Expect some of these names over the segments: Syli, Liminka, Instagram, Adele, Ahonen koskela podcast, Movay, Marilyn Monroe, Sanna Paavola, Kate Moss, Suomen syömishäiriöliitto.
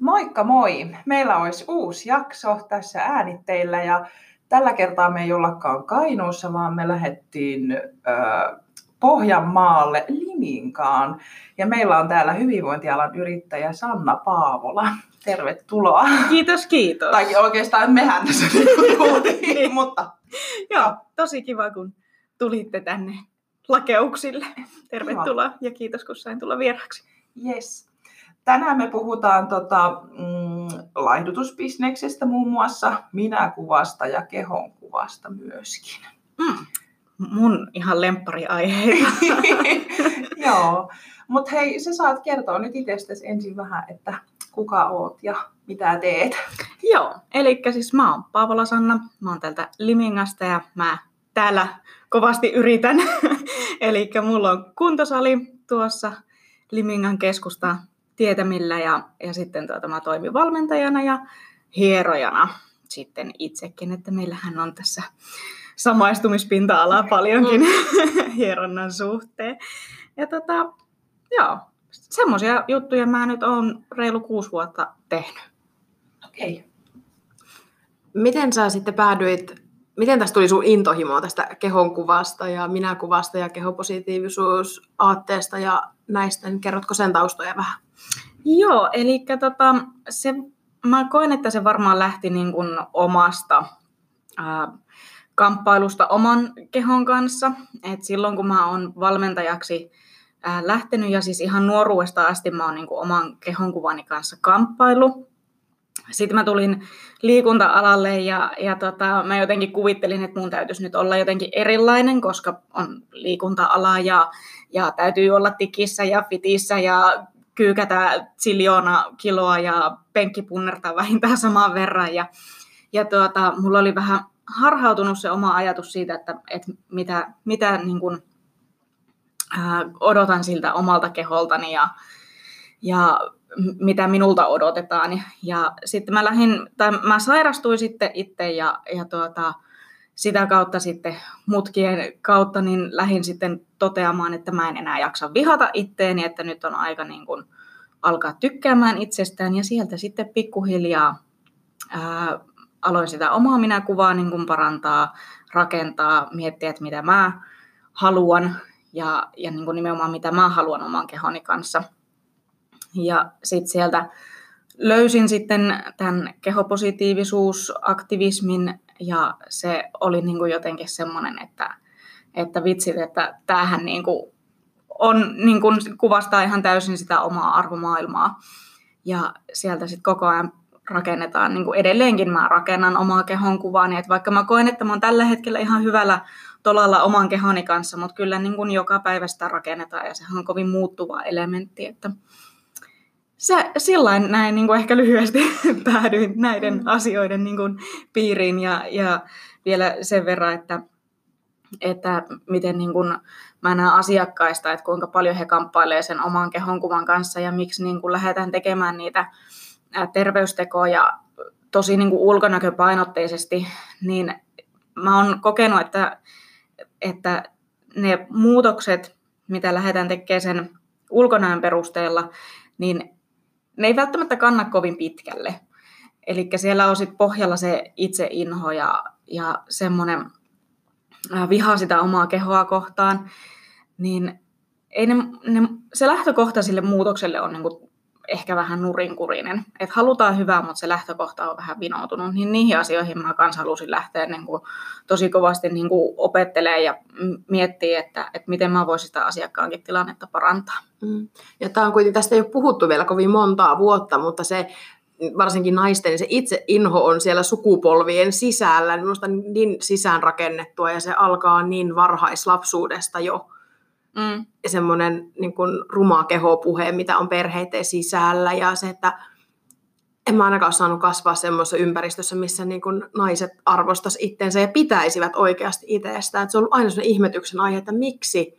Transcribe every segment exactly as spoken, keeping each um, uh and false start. Moikka moi! Meillä olisi uusi jakso tässä äänitteillä ja tällä kertaa me ei ollakaan Kainuussa, vaan me lähdettiin ö, Pohjanmaalle Liminkaan. Ja meillä on täällä hyvinvointialan yrittäjä Sanna Paavola. Tervetuloa! Kiitos, kiitos! Tai oikeastaan mehän tässä puhuttiin, mutta... Joo, tosi kiva kun tulitte tänne lakeuksille. Tervetuloa Joo. ja kiitos kun sain tulla vieraaksi. Yes. Tänään me puhutaan tota, mm, laihdutusbisneksestä muun muassa, minäkuvasta ja kehonkuvasta myöskin. Mm. Mun ihan lemppariaiheita. Joo, mutta hei, sä saat kertoa nyt itsestäsi ensin vähän, että kuka oot ja mitä teet. Joo, eli siis mä oon Paavola Sanna, mä oon täältä Limingasta ja mä täällä kovasti yritän. Eli mulla on kuntosali tuossa Limingan keskustan tietämillä ja, ja sitten tuota, mä toimin valmentajana ja hierojana sitten itsekin, että meillähän on tässä samaistumispinta-alaa paljonkin mm. hieronnan suhteen. Ja tota, joo, semmoisia juttuja mä nyt oon reilu kuusi vuotta tehnyt. Okei. Okay. Miten sä sitten päädyit, miten tästä tuli sun intohimoa tästä kehonkuvasta ja minäkuvasta ja kehopositiivisuusaatteesta ja näistä, niin kerrotko sen taustoja vähän? Joo, eli tota, se, mä koen, että se varmaan lähti niin kuin omasta ää, kamppailusta oman kehon kanssa. Et silloin kun mä oon valmentajaksi ää, lähtenyt ja siis ihan nuoruudesta asti mä oon niin kuin oman kehonkuvani kanssa kamppailu. Sitten mä tulin liikunta-alalle ja, ja tota, mä jotenkin kuvittelin, että mun täytyisi nyt olla jotenkin erilainen, koska on liikunta-ala ja, ja täytyy olla tikissä ja fitissä ja kyykätä siljoona kiloa ja penkkipunnertaa vähintään saman verran. Ja, ja tuota, mulla oli vähän harhautunut se oma ajatus siitä, että, että mitä, mitä niin kun, ää, odotan siltä omalta keholtani ja, ja mitä minulta odotetaan. Ja sitten mä lähdin, tai mä sairastuin sitten itse ja, ja tuota, sitä kautta sitten mutkien kautta niin lähdin sitten toteamaan, että mä en enää jaksa vihata itteeni, että nyt on aika niin kuin alkaa tykkäämään itsestään. Ja sieltä sitten pikkuhiljaa ää, aloin sitä omaa minäkuvaa niin kuin parantaa, rakentaa, miettiä, että mitä mä haluan ja, ja niin kuin nimenomaan mitä mä haluan oman kehoni kanssa. Ja sitten sieltä löysin sitten tämän kehopositiivisuusaktivismin ja se oli niin kuin jotenkin semmoinen, että, että vitsit, että tämähän niin kuin on, niin kuin kuvastaa ihan täysin sitä omaa arvomaailmaa. Ja sieltä sitten koko ajan rakennetaan, niin kuin edelleenkin mä rakennan omaa kehonkuvaani. Että vaikka mä koen, että mä oon tällä hetkellä ihan hyvällä tolalla oman kehoni kanssa, mutta kyllä niin kuin joka päivä sitä rakennetaan ja sehän on kovin muuttuva elementti, että... Se, sillain näin niin kuin ehkä lyhyesti päädyin näiden mm. asioiden niin kuin piiriin ja, ja vielä sen verran, että, että miten niin kuin mä näen asiakkaista, että kuinka paljon he kamppailee sen oman kehonkuvan kanssa ja miksi niin kuin lähdetään tekemään niitä terveystekoja tosi niin kuin ulkonäköpainotteisesti, niin mä oon kokenut, että, että ne muutokset, mitä lähdetään tekemään sen ulkonäön perusteella, niin ne ei välttämättä kanna kovin pitkälle. Eli siellä on sitten pohjalla se itseinho ja, ja semmoinen viha sitä omaa kehoa kohtaan, niin ei ne, ne, se lähtökohta sille muutokselle on niinku ehkä vähän nurinkurinen. Että halutaan hyvää, mutta se lähtökohta on vähän vinoutunut. Niin niihin asioihin mä kanssa halusin lähteä niinku tosi kovasti niinku opettelemaan ja miettiä, että, että miten mä voisin sitä asiakkaankin tilannetta parantaa. Mm. Ja tää on kuitenkin, tästä ei ole puhuttu vielä kovin montaa vuotta, mutta se varsinkin naisten se itse inho on siellä sukupolvien sisällä. Minusta niin sisäänrakennettua ja se alkaa niin varhaislapsuudesta jo. Mm. Semmoinen niin kuin ruma kehopuhe, mitä on perheiden sisällä ja se, että en mä ainakaan saanut kasvaa semmoisessa ympäristössä, missä niin kuin naiset arvostaisi itteensä ja pitäisivät oikeasti itsestään. Että se on ollut aina semmoinen ihmetyksen aihe, että miksi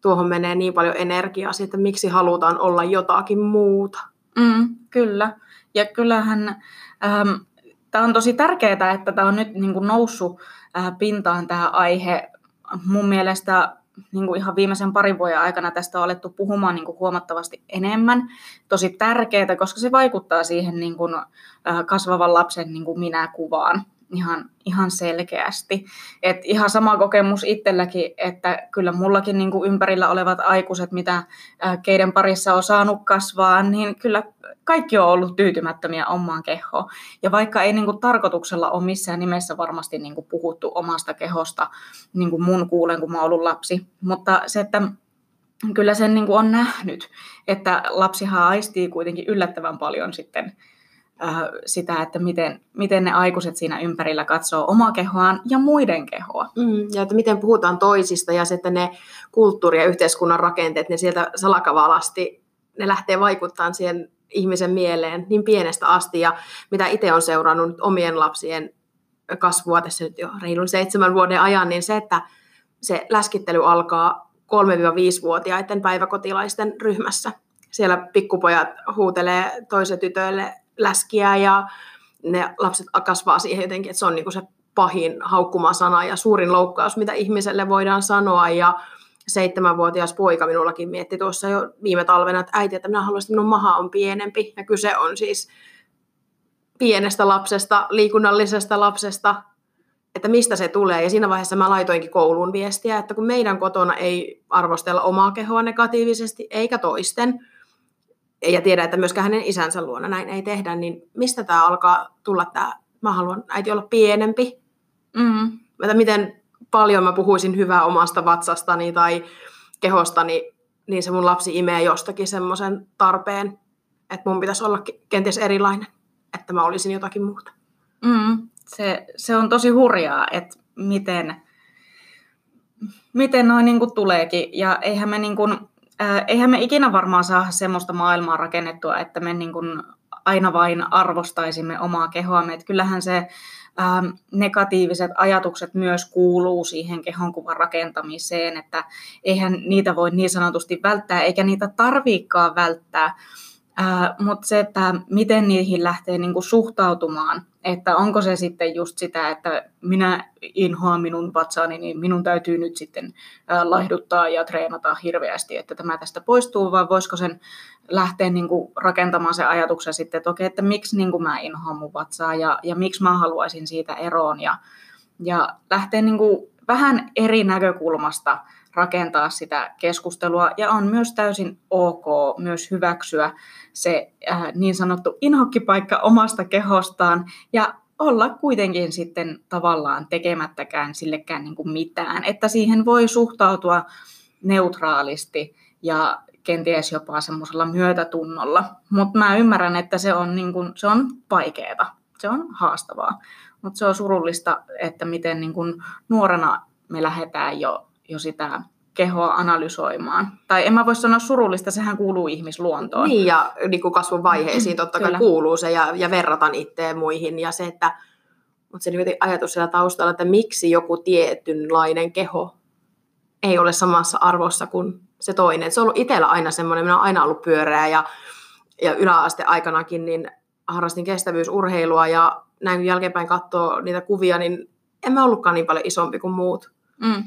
tuohon menee niin paljon energiaa, että miksi halutaan olla jotakin muuta. Mm, kyllä. Ja kyllähän ähm, tämä on tosi tärkeää, että tämä on nyt niin kuin noussut äh, pintaan tämä aihe mun mielestä. niin kuin ihan viimeisen parin vuoden aikana tästä on alettu puhumaan niin kuin huomattavasti enemmän. Tosi tärkeää, koska se vaikuttaa siihen niin kuin kasvavan lapsen niin kuin minäkuvaan ihan, ihan selkeästi. Et ihan sama kokemus itselläkin, että kyllä mullakin niin kuin ympärillä olevat aikuiset, mitä keiden parissa on saanut kasvaa, niin kyllä kaikki on ollut tyytymättömiä omaan kehoon. Ja vaikka ei niin kuin tarkoituksella ole missään nimessä varmasti niin kuin puhuttu omasta kehosta niin kuin mun kuulen, kun mä oon ollut lapsi, mutta se, että kyllä sen niin kuin on nähnyt, että lapsihan aistii kuitenkin yllättävän paljon sitten sitä, että miten, miten ne aikuiset siinä ympärillä katsoo omaa kehoaan ja muiden kehoa. Mm, ja että miten puhutaan toisista ja se, että ne kulttuuri- ja yhteiskunnan rakenteet, ne sieltä salakavalasti, ne lähtee vaikuttamaan siihen ihmisen mieleen niin pienestä asti. Ja mitä itse olen seurannut nyt omien lapsien kasvua tässä nyt jo reilun seitsemän vuoden ajan, niin se, että se läskittely alkaa kolme-viisivuotiaiden päiväkotilaisten ryhmässä. Siellä pikkupojat huutelee toisille tytöille läskiä ja ne lapset kasvaa siihen jotenkin, että se on niin kuin se pahin haukkumasana ja suurin loukkaus, mitä ihmiselle voidaan sanoa. Ja seitsemänvuotias poika minullakin mietti tuossa jo viime talvena, että äiti, että minä haluaisin, että minun maha on pienempi. Ja kyse on siis pienestä lapsesta, liikunnallisesta lapsesta, että mistä se tulee. Ja siinä vaiheessa mä laitoinkin kouluun viestiä, että kun meidän kotona ei arvostella omaa kehoa negatiivisesti eikä toisten, ja tiedä, että myöskään hänen isänsä luona näin ei tehdä, niin mistä tämä alkaa tulla tämä, mä haluan äiti olla pienempi. Mm. Että miten paljon mä puhuisin hyvää omasta vatsastani tai kehostani, niin se mun lapsi imee jostakin semmoisen tarpeen, että mun pitäisi olla kenties erilainen, että mä olisin jotakin muuta. Mm. Se, se on tosi hurjaa, että miten, miten noi niinku tuleekin, ja eihän me niinku Eihän me ikinä varmaan saa semmoista maailmaa rakennettua, että me niin kuin aina vain arvostaisimme omaa kehoamme. Että kyllähän se ää, negatiiviset ajatukset myös kuuluu siihen kehonkuvan rakentamiseen, että eihän niitä voi niin sanotusti välttää, eikä niitä tarviikaan välttää. Mutta se, että miten niihin lähtee niinku suhtautumaan, että onko se sitten just sitä, että minä inhoan minun vatsaani, niin minun täytyy nyt sitten ää, laihduttaa ja treenata hirveästi, että tämä tästä poistuu, vai voisiko sen lähteä niinku rakentamaan se ajatuksen sitten, että okei, että miksi niinku mä inhoan mun vatsaa ja, ja miksi mä haluaisin siitä eroon ja, ja lähteä niinku vähän eri näkökulmasta rakentaa sitä keskustelua, ja on myös täysin ok myös hyväksyä se äh, niin sanottu inhokkipaikka omasta kehostaan, ja olla kuitenkin sitten tavallaan tekemättäkään sillekään niin kuin mitään, että siihen voi suhtautua neutraalisti ja kenties jopa semmoisella myötätunnolla, mutta mä ymmärrän, että se on, niin kuin, se on vaikeeta, se on haastavaa, mutta se on surullista, että miten niin kuin nuorena me lähdetään jo jo sitä kehoa analysoimaan. Tai en mä voi sanoa surullista, sehän kuuluu ihmisluontoon. Niin, ja niin kuin kasvun vaiheisiin totta kai kuuluu se, ja, ja verrataan itteen muihin. Ja se, että, mutta se ajatus siellä taustalla, että miksi joku tietynlainen keho ei ole samassa arvossa kuin se toinen. Se on ollut itsellä aina semmoinen, minä olen aina ollut pyöreä, ja, ja yläaste aikanakin niin harrastin kestävyysurheilua, ja näin kun jälkeenpäin katsoo niitä kuvia, niin en mä ollutkaan niin paljon isompi kuin muut. Mm.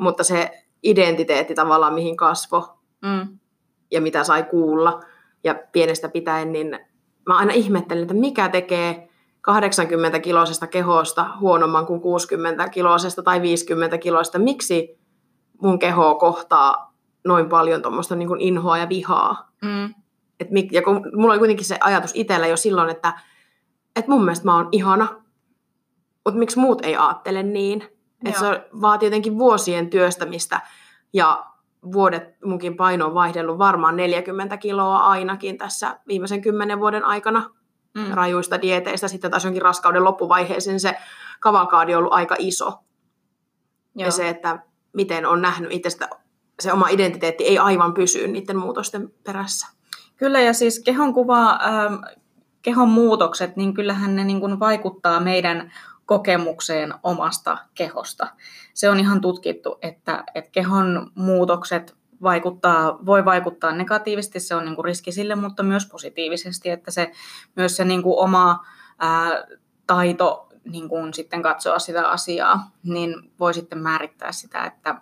Mutta se identiteetti tavallaan, mihin kasvoi mm. ja mitä sai kuulla ja pienestä pitäen, niin mä aina ihmettelin, että mikä tekee kahdeksankymmentäkiloisesta kehosta huonomman kuin kuusikymmentäkiloisesta tai viisikymmentäkiloisesta. Miksi mun keho kohtaa noin paljon tuommoista niin kuin inhoa ja vihaa? Mm. Et mik, ja kun mulla oli kuitenkin se ajatus itsellä jo silloin, että et mun mielestä mä oon ihana, mutta miksi muut ei ajattele niin? Että se vaatii jotenkin vuosien työstämistä, ja vuodet munkin paino on vaihdellut varmaan neljäkymmentä kiloa ainakin tässä viimeisen kymmenen vuoden aikana mm. rajuista dieteistä. Sitten taas jonkin raskauden loppuvaiheeseen se kavalkaadi on ollut aika iso. Joo. Ja se, että miten on nähnyt itsestä, se oma identiteetti ei aivan pysy niiden muutosten perässä. Kyllä, ja siis kehon kuva, ähm, kehon muutokset, niin kyllähän ne niin kuin vaikuttaa meidän kokemukseen omasta kehosta. Se on ihan tutkittu, että, että kehon muutokset vaikuttaa, voi vaikuttaa negatiivisesti, se on niin kuin riski sille, mutta myös positiivisesti, että se, myös se niin kuin oma ää, taito niin kuin sitten katsoa sitä asiaa, niin voi sitten määrittää sitä, että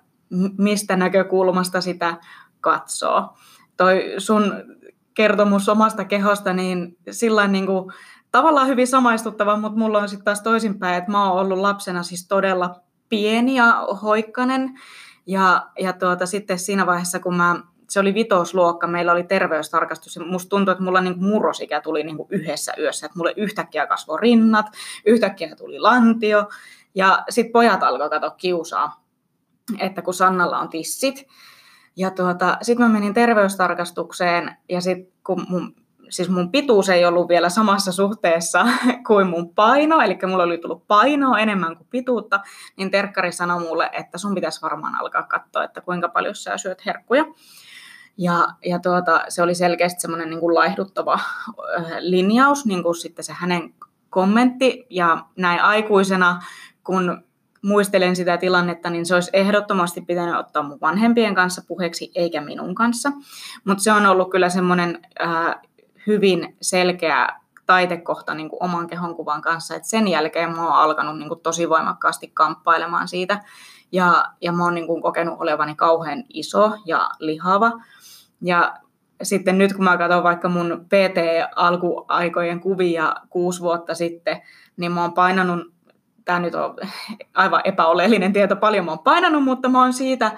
mistä näkökulmasta sitä katsoo. Toi sun kertomus omasta kehosta, niin sillain niin kuin tavallaan hyvin samaistuttava, mutta mulla on sitten taas toisinpäin, että mä oon ollut lapsena siis todella pieni ja hoikkanen. Ja, ja tuota, sitten siinä vaiheessa, kun mä, se oli vitosluokka, meillä oli terveystarkastus, ja musta tuntui, että mulla niin kuin murrosikä tuli niin kuin yhdessä yössä. Että mulle yhtäkkiä kasvoi rinnat, yhtäkkiä tuli lantio, ja sitten pojat alkoi katsoa kiusaa, että kun Sannalla on tissit. Ja tuota, sitten mä menin terveystarkastukseen, ja sitten kun mun... Siis mun pituus ei ollut vielä samassa suhteessa kuin mun paino, eli mulla oli tullut painoa enemmän kuin pituutta, niin terkkari sanoi mulle, että sun pitäisi varmaan alkaa katsoa, että kuinka paljon sä syöt herkkuja. Ja, ja tuota, se oli selkeästi semmoinen niin kuin laihduttava linjaus, niin kuin sitten se hänen kommentti. Ja näin aikuisena, kun muistelen sitä tilannetta, niin se olisi ehdottomasti pitänyt ottaa mun vanhempien kanssa puheeksi, eikä minun kanssa. Mutta se on ollut kyllä semmoinen... Ää, hyvin selkeä taitekohta niin kuin oman kehonkuvan kanssa, että sen jälkeen mä oon alkanut niin kuin tosi voimakkaasti kamppailemaan siitä, ja, ja mä oon niin kuin kokenut olevani kauhean iso ja lihava, ja sitten nyt kun mä katson vaikka mun P T-alkuaikojen kuvia kuusi vuotta sitten, niin mä oon painanut, tää nyt on aivan epäoleellinen tieto, paljon mä oon painanut, mutta mä oon siitä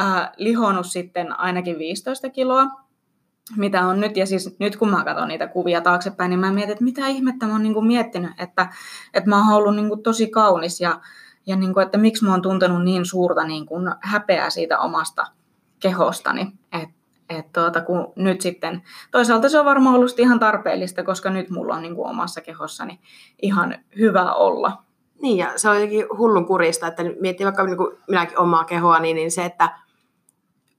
äh, lihonut sitten ainakin viisitoista kiloa, mitä on nyt, ja siis nyt kun mä katson niitä kuvia taaksepäin, niin mä mietin, että mitä ihmettä mä oon niin kuin miettinyt, että, että mä oon ollut niin kuin tosi kaunis, ja, ja niin kuin, että miksi mä oon tuntenut niin suurta niin kuin häpeää siitä omasta kehostani, että et tuota, kun nyt sitten, toisaalta se on varmaan ollut ihan tarpeellista, koska nyt mulla on niin kuin omassa kehossani ihan hyvä olla. Niin, ja se on jotenkin hullun kurista, että miettii vaikka niin kuin minäkin omaa kehoani, niin se, että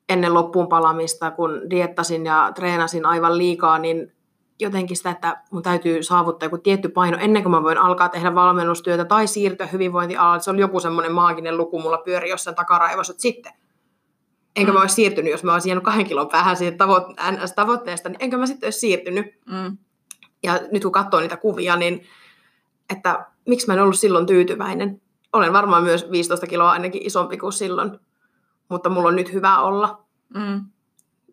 ennen loppuun palaamista, kun diettasin ja treenasin aivan liikaa, niin jotenkin sitä, että mun täytyy saavuttaa joku tietty paino ennen kuin mä voin alkaa tehdä valmennustyötä tai siirtyä hyvinvointialalle. Se on joku semmoinen maaginen luku, mulla pyöri jossain takaraivossa, sitten. Enkä mm. mä olisi siirtynyt, jos mä olisin jäänyt kahden kilon päähän siitä tavo- tavoitteesta, niin enkä mä sitten olisi siirtynyt. Mm. Ja nyt kun katsoo niitä kuvia, niin että miksi mä en ollut silloin tyytyväinen. Olen varmaan myös viisitoista kiloa ainakin isompi kuin silloin. Mutta mulla on nyt hyvä olla. Mm.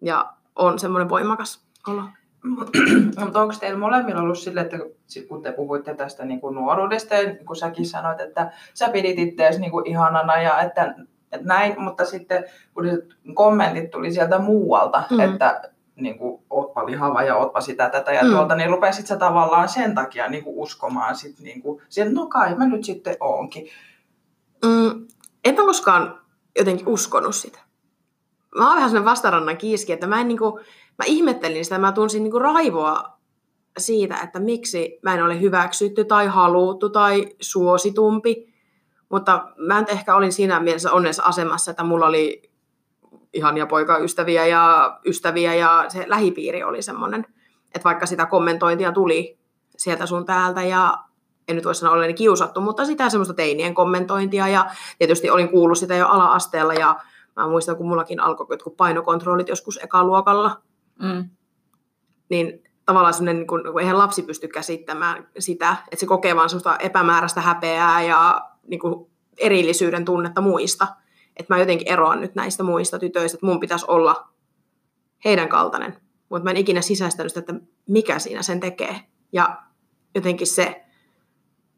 Ja on semmoinen voimakas olla. Mutta onko teillä molemmilla ollut sille, että kun te puhuitte tästä niin kuin nuoruudesta, ja niin kuin säkin sanoit, että sä pidit itteäsi niin kuin ihanana ja että, että näin, mutta sitten kun kommentit tuli sieltä muualta, mm. että niin kuin, ootpa lihava ja ootpa sitä, tätä ja mm. tuolta, niin rupesit sä tavallaan sen takia niin kuin uskomaan sitten, niin kuin, että no kai mä nyt sitten oonkin. Mm. Enpä koskaan jotenkin uskonut sitä. Mä oon vähän sellainen vastarannan kiiski, että mä, en niinku, mä ihmettelin sitä, mä tunsin niinku raivoa siitä, että miksi mä en ole hyväksytty tai haluttu tai suositumpi, mutta mä nyt ehkä olin siinä mielessä onnessa asemassa, että mulla oli ihania poikaystäviä ja ystäviä ja se lähipiiri oli semmoinen, että vaikka sitä kommentointia tuli sieltä sun täältä ja en nyt voi sanoa olleeni kiusattu, mutta sitä semmoista teinien kommentointia ja tietysti olin kuullut sitä jo ala-asteella ja mä muistan, kun mullakin alkoi jotkut painokontrollit joskus ekaluokalla, mm. niin tavallaan semmoinen, kun eihän lapsi pysty käsittämään sitä, että se kokee vaan semmoista epämääräistä häpeää ja niin kuin erillisyyden tunnetta muista, että mä jotenkin eroan nyt näistä muista tytöistä, että mun pitäisi olla heidän kaltainen, mutta mä en ikinä sisäistänyt sitä, että mikä siinä sen tekee ja jotenkin se.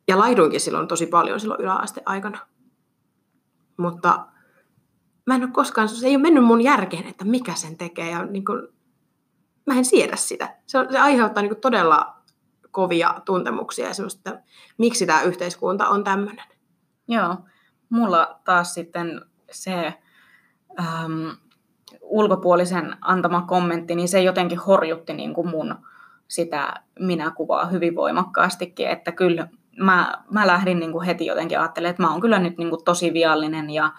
Ja laihduinkin silloin tosi paljon silloin yläasteaikana. Mutta mä en ole koskaan, se ei ole mennyt mun järkeen, että mikä sen tekee. Ja niin kuin, mä en siedä sitä. Se, se aiheuttaa niin kuin todella kovia tuntemuksia ja semmoista, että miksi tämä yhteiskunta on tämmöinen. Joo. Mulla taas sitten se äm, ulkopuolisen antama kommentti, niin se jotenkin horjutti niin kuin mun sitä minäkuvaa hyvin voimakkaastikin, että kyllä... Mä, mä lähdin niin kuin heti jotenkin ajattelemaan, että mä oon kyllä nyt niin kuin tosi viallinen ja,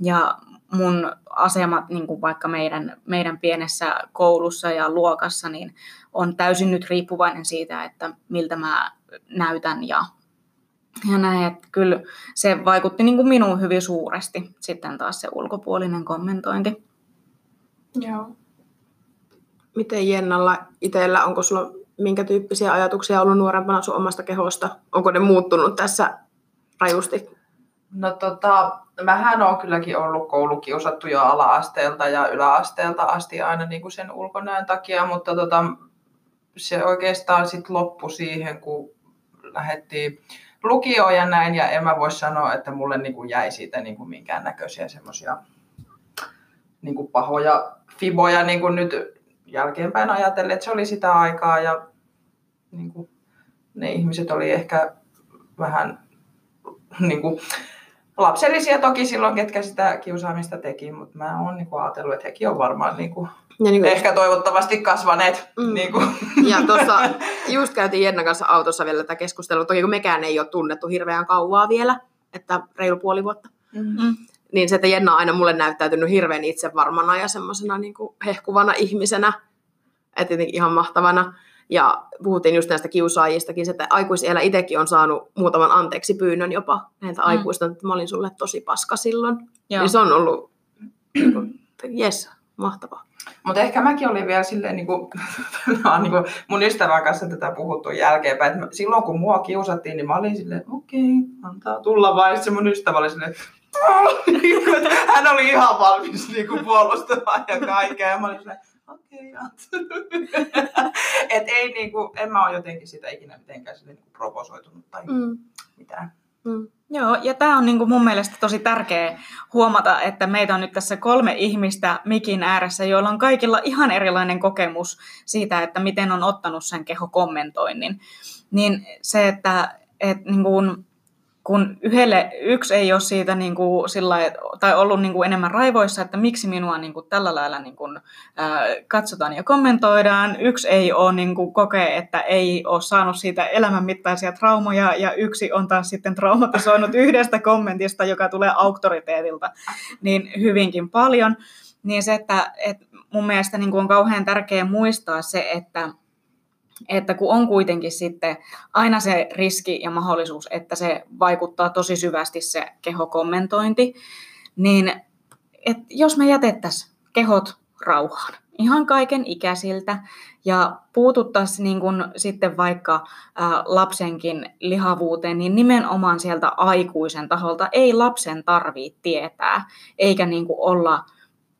ja mun asemat niin kuin vaikka meidän, meidän pienessä koulussa ja luokassa niin on täysin nyt riippuvainen siitä, että miltä mä näytän ja, ja näin. Että kyllä se vaikutti niin kuin minuun hyvin suuresti sitten taas se ulkopuolinen kommentointi. Joo. Miten Jennalla itsellä, onko sulla... Minkä tyyppisiä ajatuksia on ollut nuorempana sun omasta kehosta? Onko ne muuttunut tässä rajusti? No tota, mähän on kylläkin ollut koulukiusattu jo ala-asteelta ja yläasteelta asti aina niin kuin sen ulkonäön takia, mutta tota, se oikeastaan sitten loppui siihen, kun lähdettiin lukioon ja näin, ja en mä voi sanoa, että mulle niin kuin jäi siitä niin kuin minkäännäköisiä semmoisia niin kuin pahoja fiboja niin kuin nyt jälkeenpäin ajatellen, että se oli sitä aikaa ja niin kuin, ne ihmiset oli ehkä vähän niin kuin lapsellisia toki silloin, ketkä sitä kiusaamista teki, mutta mä oon niin kuin ajatellut, että hekin on varmaan niin kuin ja niin kuin ehkä toivottavasti kasvaneet. Mm. Niin kuin. Ja tuossa just käytiin Jennan kanssa autossa vielä tätä keskustelua, toki kun mekään ei ole tunnettu hirveän kauaa vielä, että reilu puoli vuotta. Mm-hmm. Niin se, että Jenna on aina mulle näyttäytynyt hirveän itsevarmana ja semmoisena niin kuin hehkuvana ihmisenä, että tietenkin ihan mahtavana. Ja puhuttiin just näistä kiusaajistakin, että aikuisielä itsekin on saanut muutaman anteeksi pyynnön jopa näiltä mm. aikuista, että mä olin sulle tosi paska silloin. Joo. Niin se on ollut, jes, mahtavaa. Mutta ehkä mäkin olin vielä silleen, niin kuin, no, niin kuin mun ystävän kanssa tätä puhuttu jälkeenpäin, että silloin kun mua kiusattiin, niin mä olin silleen, okei, okay, antaa tulla vaan. Ja mun ystävä oli silleen, että hän oli ihan valmis niin kuin puolustamaan ja kaikkea. Ja mä olin silleen, okei, okay, että ei niin kuin, en mä ole jotenkin sitä ikinä mitenkään silleen niin kuin provosoitunut tai mm. mitään. Mm. Joo, ja tämä on niinku mun mielestä tosi tärkeä huomata, että meitä on nyt tässä kolme ihmistä mikin ääressä, joilla on kaikilla ihan erilainen kokemus siitä, että miten on ottanut sen kehokommentoinnin. Niin se, että et niinku, kun yhdelle, yksi ei ole siitä niinku sillai, tai ollut niinku enemmän raivoissa, että miksi minua niinku tällä lailla niinku, ää, katsotaan ja kommentoidaan. Yksi ei ole niinku, kokee, että ei ole saanut siitä elämänmittaisia traumoja, ja yksi on taas sitten traumatisoinut yhdestä kommentista, joka tulee auktoriteetilta, niin hyvinkin paljon. Niin se, että et mun mielestä niinku on kauhean tärkeää muistaa se, että Että kun on kuitenkin sitten aina se riski ja mahdollisuus, että se vaikuttaa tosi syvästi se kehokommentointi, niin että jos me jätettäisiin kehot rauhaan ihan kaiken ikäisiltä ja puututtaisiin niin kuin sitten vaikka lapsenkin lihavuuteen, niin nimenomaan sieltä aikuisen taholta ei lapsen tarvitse tietää eikä niin kuin olla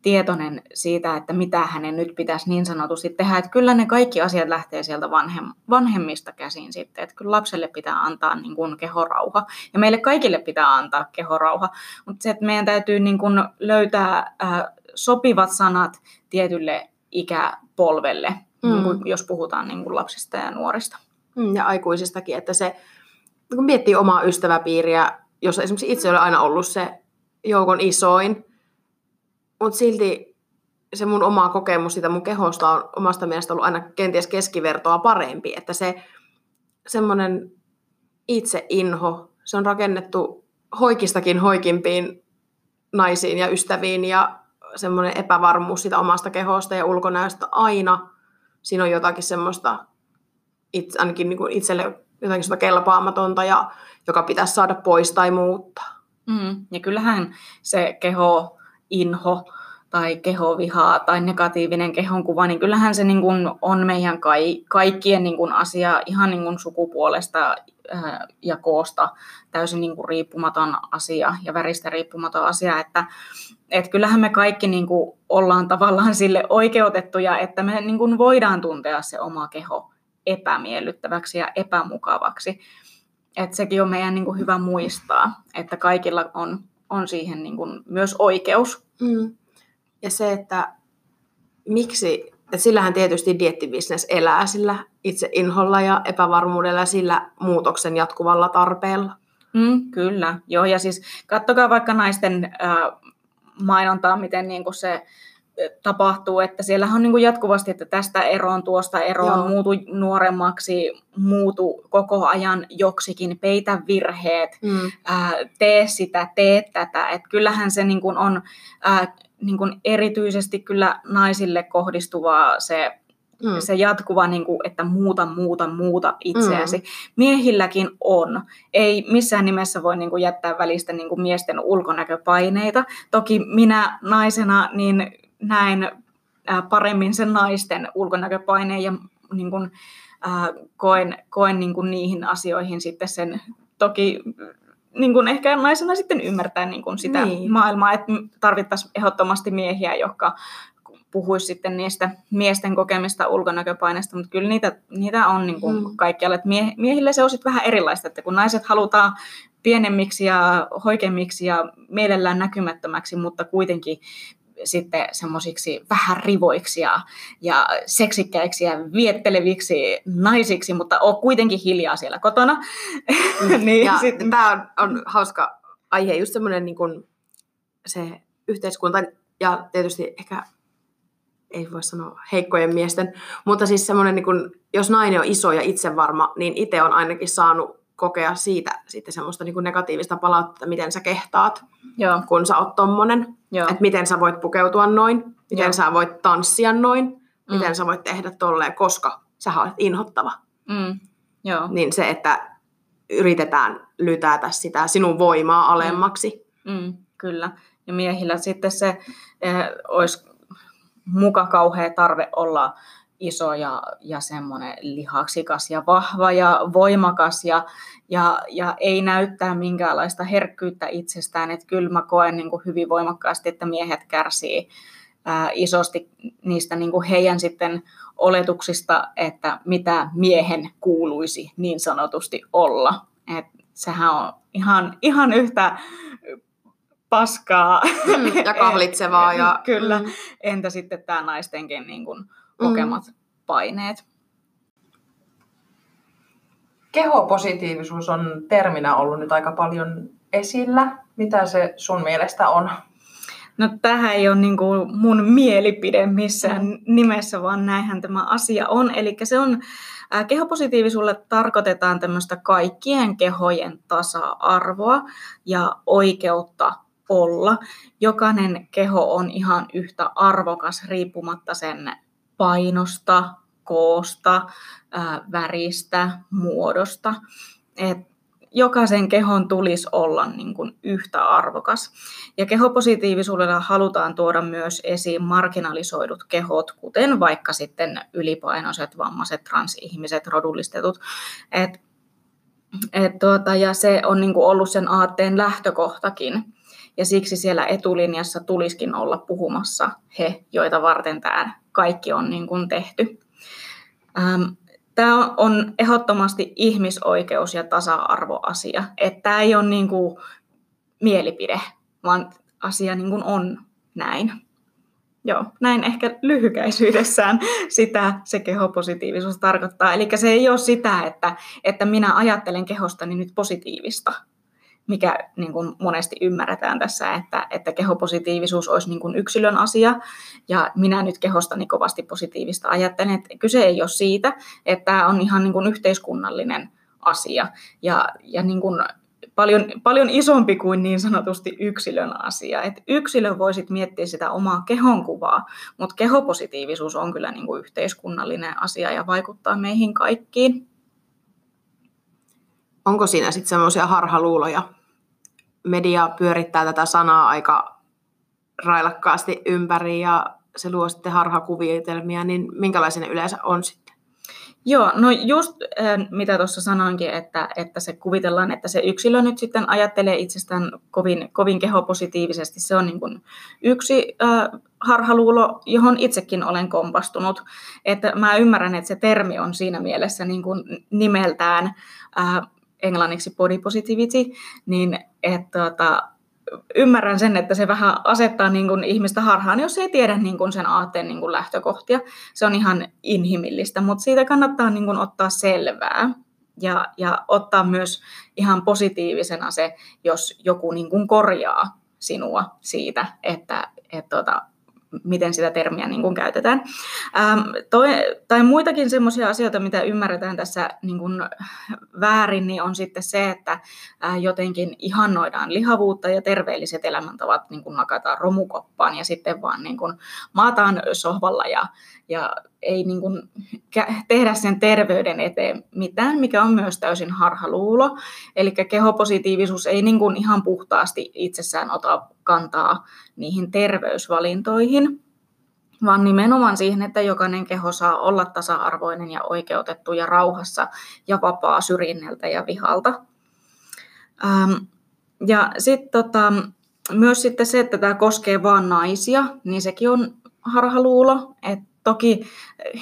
tietoinen siitä, että mitä hänen nyt pitäisi niin sanotusti tehdä, että kyllä ne kaikki asiat lähtee sieltä vanhem, vanhemmista käsiin sitten, että kyllä lapselle pitää antaa niin kuin kehorauha ja meille kaikille pitää antaa kehorauha, mutta se, että meidän täytyy niin kuin löytää äh, sopivat sanat tietylle ikäpolvelle, mm. niin kuin, jos puhutaan niin kuin lapsista ja nuorista. Ja aikuisistakin, että se, kun miettii omaa ystäväpiiriä, jos esimerkiksi itse olen aina ollut se joukon isoin, mutta silti se mun oma kokemus siitä mun kehosta on omasta mielestä ollut aina kenties keskivertoa parempi. Että se semmoinen itseinho, se on rakennettu hoikistakin hoikimpiin naisiin ja ystäviin. Ja semmoinen epävarmuus siitä omasta kehosta ja ulkonäöstä aina. Siinä on jotakin semmoista, itse, ainakin niin kuin itselle jotakin semmoista kelpaamatonta, ja, joka pitäisi saada pois tai muuttaa. Mm, ja kyllähän se keho inho tai kehovihaa tai negatiivinen kehonkuva, niin kyllähän se niin kuin on meidän kaikkien niin kuin asia ihan niin kuin sukupuolesta ja koosta täysin niin kuin riippumaton asia ja väristä riippumaton asia, että et kyllähän me kaikki niin kuin ollaan tavallaan sille oikeutettuja, että me niin kuin voidaan tuntea se oma keho epämiellyttäväksi ja epämukavaksi. Et sekin on meidän niin kuin hyvä muistaa, että kaikilla on on siihen niin kuin myös oikeus. Mm. Ja se, että miksi, että sillähän tietysti dieettibisnes elää sillä itse inholla ja epävarmuudella ja sillä muutoksen jatkuvalla tarpeella. Mm, kyllä, joo, ja siis katsokaa vaikka naisten äh, mainontaa, miten niin kuin se tapahtuu, että siellä on niin kuin jatkuvasti, että tästä eroon, tuosta eroon, joo, muutu nuoremmaksi, muutu koko ajan joksikin, peitä virheet, mm. ää, tee sitä, tee tätä. Et kyllähän se niin kuin on ää, niin kuin erityisesti kyllä naisille kohdistuvaa se, mm. se jatkuva, niin kuin, että muuta, muuta, muuta itseäsi. Mm. Miehilläkin on. Ei missään nimessä voi niin kuin jättää välistä niin kuin miesten ulkonäköpaineita. Toki minä naisena niin näin paremmin sen naisten ulkonäköpaineen ja niin kuin, äh, koen, koen niin kuin niihin asioihin sitten sen toki niin kuin ehkä naisena sitten ymmärtää niin kuin sitä niin. maailmaa, että tarvittaisiin ehdottomasti miehiä, jotka puhuisi sitten niistä miesten kokemista ulkonäköpaineista, mutta kyllä niitä, niitä on niin kuin mm. kaikkialla. Et mie, miehille se on sitten vähän erilaista, että kun naiset halutaan pienemmiksi ja hoikemmiksi ja mielellään näkymättömäksi, mutta kuitenkin sitten semmoisiksi vähän rivoiksi ja, ja seksikkäiksi ja vietteleviksi naisiksi, mutta on kuitenkin hiljaa siellä kotona. Mm. niin sit... Tämä on, on hauska aihe, just semmoinen niin kuin se yhteiskunta ja tietysti ehkä, ei voi sanoa heikkojen miesten, mutta siis semmoinen, niin kuin, jos nainen on iso ja itsevarma, niin itse on ainakin saanut kokea siitä sitten semmoista niin kuin negatiivista palautetta, miten sä kehtaat, Joo. kun sä oot tommonen. Joo. Että miten sä voit pukeutua noin, miten Joo. sä voit tanssia noin, mm. miten sä voit tehdä tolleen, koska sä olet inhottava. Mm. Joo. Niin se, että yritetään lytätä sitä sinun voimaa alemmaksi. Mm. Mm. Kyllä. Ja miehillä sitten se eh, olisi muka kauhea tarve olla iso ja, ja semmoinen lihaksikas ja vahva ja voimakas ja, ja, ja ei näyttää minkäänlaista herkkyyttä itsestään. Että kyllä mä koen niin kuin hyvin voimakkaasti, että miehet kärsii ää, isosti niistä niin kuin heidän sitten oletuksista, että mitä miehen kuuluisi niin sanotusti olla. Et sehän on ihan, ihan yhtä paskaa. Mm, ja kahlitsevaa. Ja... Kyllä. Entä sitten tämä naistenkin... Niin kuin kokemat mm. paineet. Kehopositiivisuus on terminä ollut nyt aika paljon esillä. Mitä se sun mielestä on? No tämähän ei ole niin kuin mun mielipide missään mm. nimessä, vaan näinhän tämä asia on. Eli se on, ää, kehopositiivisuudelle tarkoitetaan tämmöistä kaikkien kehojen tasa-arvoa ja oikeutta olla. Jokainen keho on ihan yhtä arvokas riippumatta sen painosta, koosta, ää, väristä, muodosta. Et jokaisen kehon tulisi olla niin kuin yhtä arvokas. Ja kehopositiivisuudella halutaan tuoda myös esiin marginalisoidut kehot, kuten vaikka sitten ylipainoiset, vammaiset, transihmiset, rodullistetut. Et, et tuota, ja se on niin kuin ollut sen aatteen lähtökohtakin. Ja siksi siellä etulinjassa tulisikin olla puhumassa he, joita varten tämä kaikki on niin kuin tehty. Tämä on ehdottomasti ihmisoikeus- ja tasa-arvoasia. Tämä ei ole niin kuin mielipide, vaan asia niin kuin on näin. Joo, näin ehkä lyhykäisyydessään sitä se kehopositiivisuus tarkoittaa. Eli se ei ole sitä, että, että minä ajattelen kehostani nyt positiivista. Mikä niin kuin monesti ymmärretään tässä, että, että kehopositiivisuus olisi niin kuin yksilön asia, ja minä nyt kehostani kovasti positiivista ajattelen, että kyse ei ole siitä, että tämä on ihan niin kuin yhteiskunnallinen asia, ja, ja niin kuin paljon, paljon isompi kuin niin sanotusti yksilön asia. Et yksilö voisit miettiä sitä omaa kehonkuvaa, mutta kehopositiivisuus on kyllä niin kuin yhteiskunnallinen asia ja vaikuttaa meihin kaikkiin. Onko siinä sitten semmoisia harhaluuloja? Media pyörittää tätä sanaa aika railakkaasti ympäri ja se luo sitten harhakuvitelmia, niin minkälaisia ne yleensä on sitten? Joo, no just äh, mitä tuossa sanoinkin, että, että se kuvitellaan, että se yksilö nyt sitten ajattelee itsestään kovin, kovin kehopositiivisesti. Se on niin kuin yksi äh, harhaluulo, johon itsekin olen kompastunut. Että mä ymmärrän, että se termi on siinä mielessä niin kuin nimeltään... Äh, englanniksi body positivity, niin et, tota, ymmärrän sen, että se vähän asettaa niin kun, ihmistä harhaan, jos ei tiedä niin kun, sen aatteen niin kun, lähtökohtia. Se on ihan inhimillistä, mutta siitä kannattaa niin kun, ottaa selvää ja, ja ottaa myös ihan positiivisena se, jos joku niin kun, korjaa sinua siitä, että et, tota, miten sitä termiä niin kun, käytetään. Ähm, toi, tai muitakin semmoisia asioita, mitä ymmärretään tässä niin kun, väärin, niin on sitten se, että äh, jotenkin ihannoidaan lihavuutta ja terveelliset elämäntavat niin kun nakataan romukoppaan ja sitten vaan niin kun, maataan sohvalla ja, ja ei niin kun, kä- tehdä sen terveyden eteen mitään, mikä on myös täysin harhaluulo. Eli kehopositiivisuus ei niin kun, ihan puhtaasti itsessään ota kantaa niihin terveysvalintoihin, vaan nimenomaan siihen, että jokainen keho saa olla tasa-arvoinen ja oikeutettu ja rauhassa ja vapaa syrjinnältä ja vihalta. Ähm, Ja sitten tota, myös sitten se, että tämä koskee vain naisia, niin sekin on harhaluulo. Et toki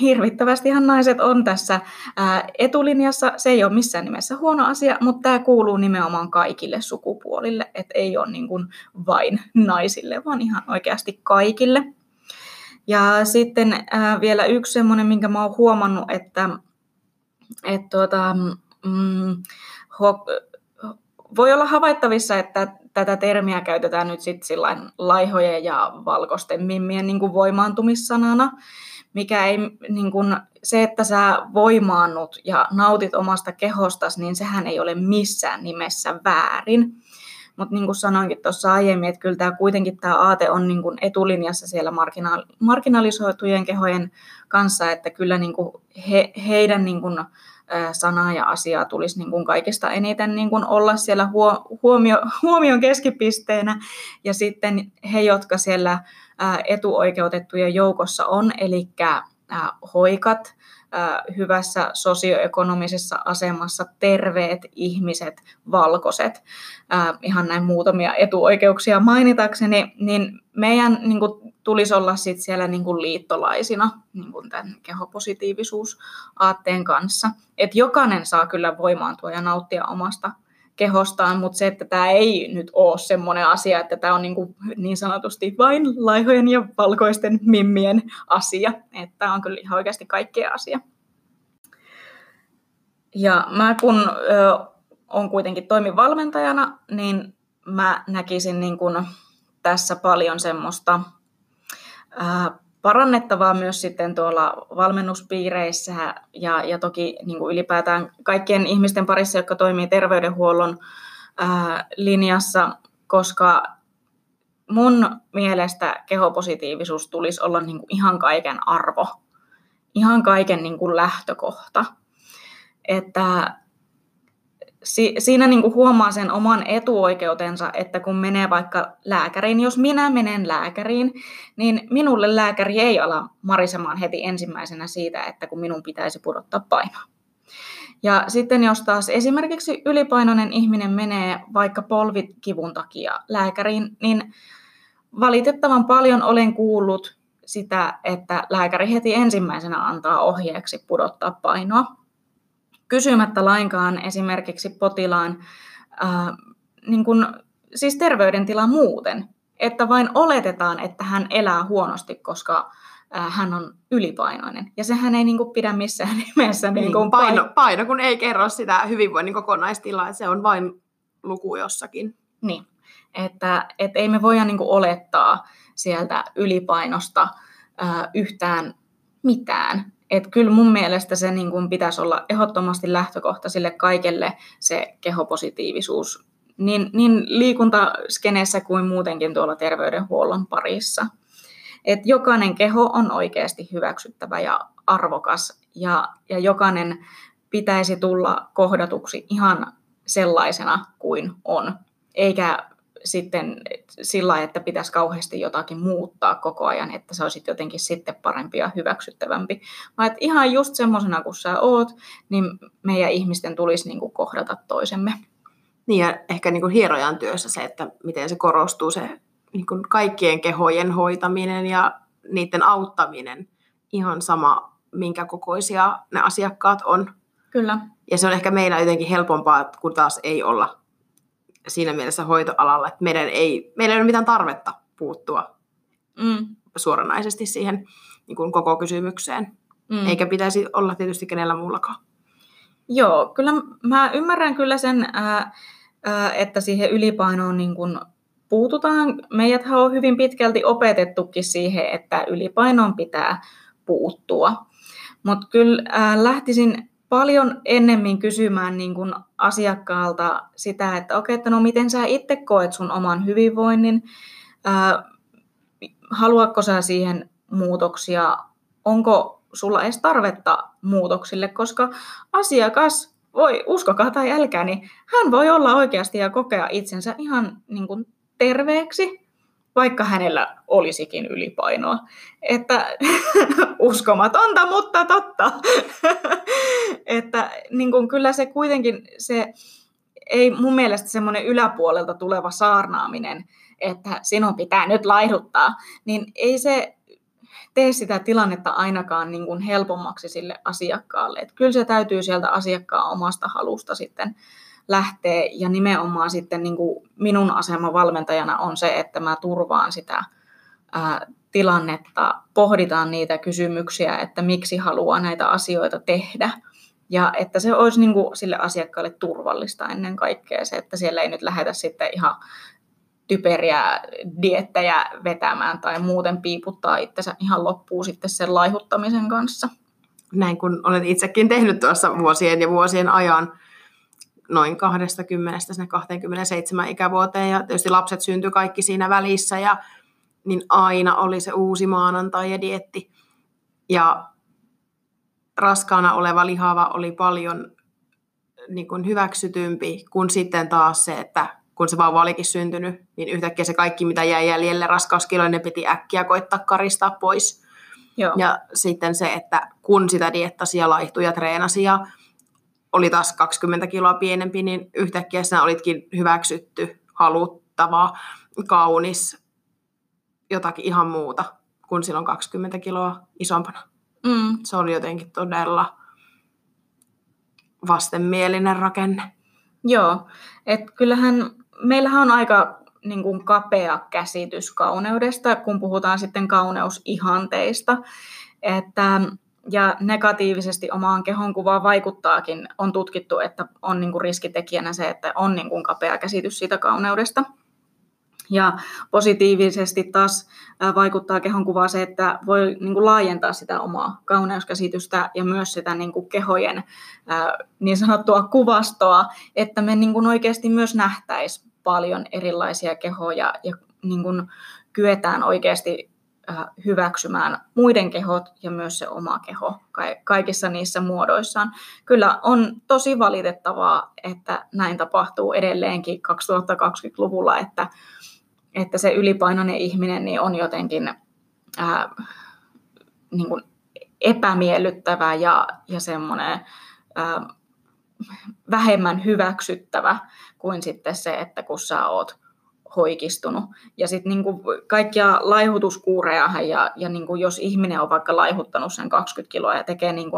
hirvittävästihan naiset on tässä ää, etulinjassa. Se ei ole missään nimessä huono asia, mutta tämä kuuluu nimenomaan kaikille sukupuolille. Et ei ole niin kuin vain naisille, vaan ihan oikeasti kaikille. Ja sitten ää, vielä yksi semmoinen, minkä mä oon huomannut, että et tuota, mm, ho, voi olla havaittavissa, että tätä termiä käytetään nyt sitten sillain laihojen ja valkoisten mimmien niin kuin voimaantumissanana, mikä ei, niin kuin, se, että sä voimaannut ja nautit omasta kehostasi, niin sehän ei ole missään nimessä väärin. Mutta niin kuin sanoinkin tuossa aiemmin, että kyllä tämä kuitenkin tämä aate on niin kuin etulinjassa siellä marginaali- marginalisoitujen kehojen kanssa, että kyllä niin kuin he, heidän niin kuin sanaa ja asiaa tulisi niin kuin kaikista eniten niin kuin olla siellä huomio, huomion keskipisteenä. Ja sitten he, jotka siellä etuoikeutettujen joukossa on, eli hoikat, hyvässä sosioekonomisessa asemassa, terveet ihmiset, valkoiset, ihan näin muutamia etuoikeuksia mainitakseni, niin meidän niin kuin, tulisi olla sit siellä niin kuin, liittolaisina niin kuin tämän kehopositiivisuusaatteen kanssa. Et jokainen saa kyllä voimaantua ja nauttia omasta kehostaan, mutta se, että tämä ei nyt ole semmoinen asia, että tämä on niin, kuin, niin sanotusti vain laihojen ja valkoisten mimmien asia. Tämä on kyllä ihan oikeasti kaikkea asia. Ja mä kun olen kuitenkin toimivalmentajana, niin mä näkisin niin kuin tässä paljon semmoista ää, parannettavaa myös sitten tuolla valmennuspiireissä ja, ja toki niin kuin ylipäätään kaikkien ihmisten parissa, jotka toimii terveydenhuollon ää, linjassa, koska mun mielestä kehopositiivisuus tulisi olla niin kuin ihan kaiken arvo, ihan kaiken niin kuin lähtökohta. Että si, siinä niin kuin huomaa sen oman etuoikeutensa, että kun menee vaikka lääkäriin, jos minä menen lääkäriin, niin minulle lääkäri ei ala marisemaan heti ensimmäisenä siitä, että kun minun pitäisi pudottaa painoa. Ja sitten jos taas esimerkiksi ylipainoinen ihminen menee vaikka polvikivun takia lääkäriin, niin valitettavan paljon olen kuullut sitä, että lääkäri heti ensimmäisenä antaa ohjeeksi pudottaa painoa, kysymättä lainkaan esimerkiksi potilaan ää, niin kun, siis terveydentila muuten, että vain oletetaan, että hän elää huonosti, koska ää, hän on ylipainoinen. Ja sehän ei niin kun, pidä missään nimessä. Niin, niin kun paino, paino, kun ei kerro sitä hyvinvoinnin kokonaistilaa, se on vain luku jossakin. Niin, että et ei me voida niin kun, olettaa sieltä ylipainosta ää, yhtään mitään. Että kyllä mun mielestä se niin kuin pitäisi olla ehdottomasti lähtökohta sille kaikelle se kehopositiivisuus, niin, niin liikuntaskenessä kuin muutenkin tuolla terveydenhuollon parissa. Että jokainen keho on oikeasti hyväksyttävä ja arvokas ja, ja jokainen pitäisi tulla kohdatuksi ihan sellaisena kuin on, eikä sitten sillä, että pitäisi kauheasti jotakin muuttaa koko ajan, että sä olisit jotenkin sitten parempi ja hyväksyttävämpi. Vaan ihan just semmoisena kuin sä oot, niin meidän ihmisten tulisi niinku kohdata toisemme. Niin ja ehkä niinku hierojan työssä se, että miten se korostuu se niinku kaikkien kehojen hoitaminen ja niiden auttaminen. Ihan sama, minkä kokoisia ne asiakkaat on. Kyllä. Ja se on ehkä meillä jotenkin helpompaa, kun taas ei olla siinä mielessä hoitoalalla, että meidän ei, meillä ei ole mitään tarvetta puuttua mm. suoranaisesti siihen niin kuin koko kysymykseen, mm. eikä pitäisi olla tietysti kenellä muullakaan. Joo, kyllä mä ymmärrän kyllä sen, ää, ää, että siihen ylipainoon niin kuin puututaan. Meidäthän on hyvin pitkälti opetettukin siihen, että ylipainoon pitää puuttua, mutta kyllä ää, lähtisin paljon ennemmin kysymään niin kuin asiakkaalta sitä, että okei, että no miten sä itse koet sun oman hyvinvoinnin, ää, haluatko sä siihen muutoksia, onko sulla edes tarvetta muutoksille, koska asiakas voi, uskokaa tai älkää, niin hän voi olla oikeasti ja kokea itsensä ihan niin kuin terveeksi, vaikka hänellä olisikin ylipainoa. Että uskomatonta, mutta totta. Että niin kuin, kyllä se kuitenkin se ei mun mielestä semmoinen yläpuolelta tuleva saarnaaminen, että sinun pitää nyt laihduttaa, niin ei se tee sitä tilannetta ainakaan niin kuin helpommaksi sille asiakkaalle. Että kyllä se täytyy sieltä asiakkaan omasta halusta sitten lähteä, ja nimenomaan sitten niin kuin minun asema valmentajana on se, että mä turvaan sitä ää, tilannetta, pohditaan niitä kysymyksiä, että miksi haluaa näitä asioita tehdä. Ja että se olisi niin kuin sille asiakkaalle turvallista ennen kaikkea se, että siellä ei nyt lähdetä sitten ihan typeriä diettejä vetämään tai muuten piiputtaa itsensä ihan loppuun sitten sen laihuttamisen kanssa. Näin kun olet itsekin tehnyt tuossa vuosien ja vuosien ajan noin kaksikymmentä kaksikymmentäseitsemän ikävuoteen, ja tietysti lapset syntyi kaikki siinä välissä, ja niin aina oli se uusi maanantai ja dietti. Ja raskaana oleva lihava oli paljon niin kuin hyväksytympi kuin sitten taas se, että kun se vauva olikin syntynyt, niin yhtäkkiä se kaikki, mitä jäi jäljelle raskauskiloille, ne piti äkkiä koittaa karistaa pois. Joo. Ja sitten se, että kun sitä diettasi ja laihtui ja treenasi ja oli taas kaksikymmentä kiloa pienempi, niin yhtäkkiä sinä olitkin hyväksytty, haluttava, kaunis, jotakin ihan muuta kuin silloin kaksikymmentä kiloa isompana. Mm. Se oli jotenkin todella vastenmielinen rakenne. Joo, että kyllähän meillähän on aika niin kuin kapea käsitys kauneudesta, kun puhutaan sitten kauneusihanteista, että ja negatiivisesti omaan kehonkuvaan vaikuttaakin, on tutkittu, että on niin kuin riskitekijänä se, että on niin kuin kapea käsitys siitä kauneudesta. Ja positiivisesti taas vaikuttaa kehonkuvaan se, että voi niin kuin laajentaa sitä omaa kauneuskäsitystä ja myös sitä niin kuin kehojen niin sanottua kuvastoa, että me niin kuin oikeasti myös nähtäisiin paljon erilaisia kehoja ja niin kuin kyetään oikeasti hyväksymään muiden kehot ja myös se oma keho kaikissa niissä muodoissaan. Kyllä on tosi valitettavaa, että näin tapahtuu edelleenkin kaksituhattakaksikymmentäluvulla, että, että se ylipainoinen ihminen niin on jotenkin ää, niin kuin epämiellyttävä ja, ja semmoinen ää, vähemmän hyväksyttävä kuin sitten se, että kun sä oot hoikistunut. Ja sitten niinku kaikkia laihutuskuurejahan ja, ja niinku jos ihminen on vaikka laihuttanut sen kaksikymmentä kiloa ja tekee niinku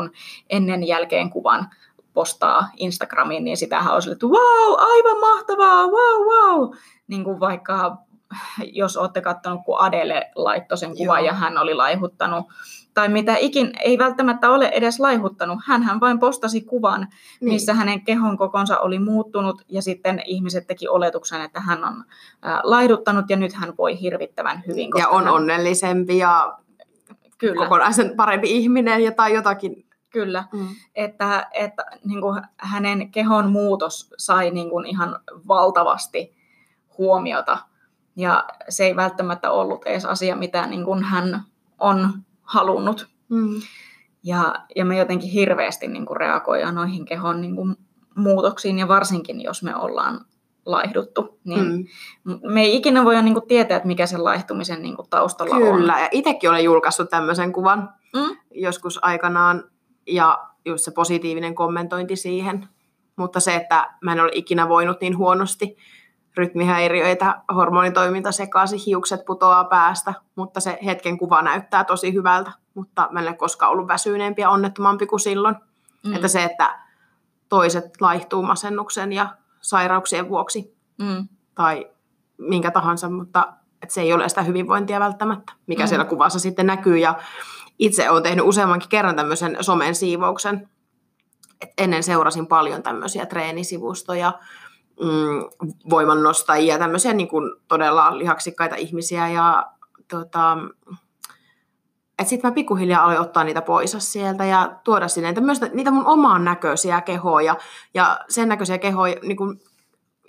ennen jälkeen kuvan, postaa Instagramiin, niin sitähän on sille, että wow, aivan mahtavaa, wow, wow. Niinku vaikka jos olette katsonut, kun Adele laittoi sen kuvan, Joo. ja hän oli laihuttanut, tai mitä ikin, ei välttämättä ole edes laihuttanut, hänhän vain postasi kuvan, niin. missä hänen kehon kokonsa oli muuttunut, ja sitten ihmiset teki oletuksen, että hän on laihduttanut, ja nyt hän voi hirvittävän hyvin. Ja on hän onnellisempi, ja Kyllä. kokonaisen parempi ihminen, ja tai jotakin. Kyllä, mm. että, että niin kuin hänen kehon muutos sai niin kuin ihan valtavasti huomiota. Ja se ei välttämättä ollut edes asia, mitä niin kuin hän on halunnut. Mm. Ja, ja me jotenkin hirveästi niin kuin reagoidaan noihin kehon niin kuin muutoksiin, ja varsinkin jos me ollaan laihduttu. Niin mm. Me ei ikinä voida niin kuin tietää, että mikä sen laihtumisen niin kuin taustalla Kyllä. on. Kyllä, ja itsekin olen julkaissut tämmöisen kuvan mm. joskus aikanaan, ja just se positiivinen kommentointi siihen. Mutta se, että mä en ole ikinä voinut niin huonosti, rytmihäiriöitä, hormonitoiminta sekaisin, hiukset putoaa päästä, mutta se hetken kuva näyttää tosi hyvältä, mutta mä en ole koskaan ollut väsyneempi ja onnettomampi kuin silloin. Mm. Että se, että toiset laihtuu masennuksen ja sairauksien vuoksi mm. tai minkä tahansa, mutta että se ei ole sitä hyvinvointia välttämättä, mikä mm. siellä kuvassa sitten näkyy. Ja itse olen tehnyt useammankin kerran tämmöisen somen siivouksen. Et ennen seurasin paljon tämmöisiä treenisivustoja, voimannostajia, tämmöisiä niin kuin todella lihaksikkaita ihmisiä. Ja tota, sitten mä pikkuhiljaa aloin ottaa niitä pois sieltä ja tuoda sinne myös niitä mun oman näköisiä kehoja ja sen näköisiä kehoja, niin kuin,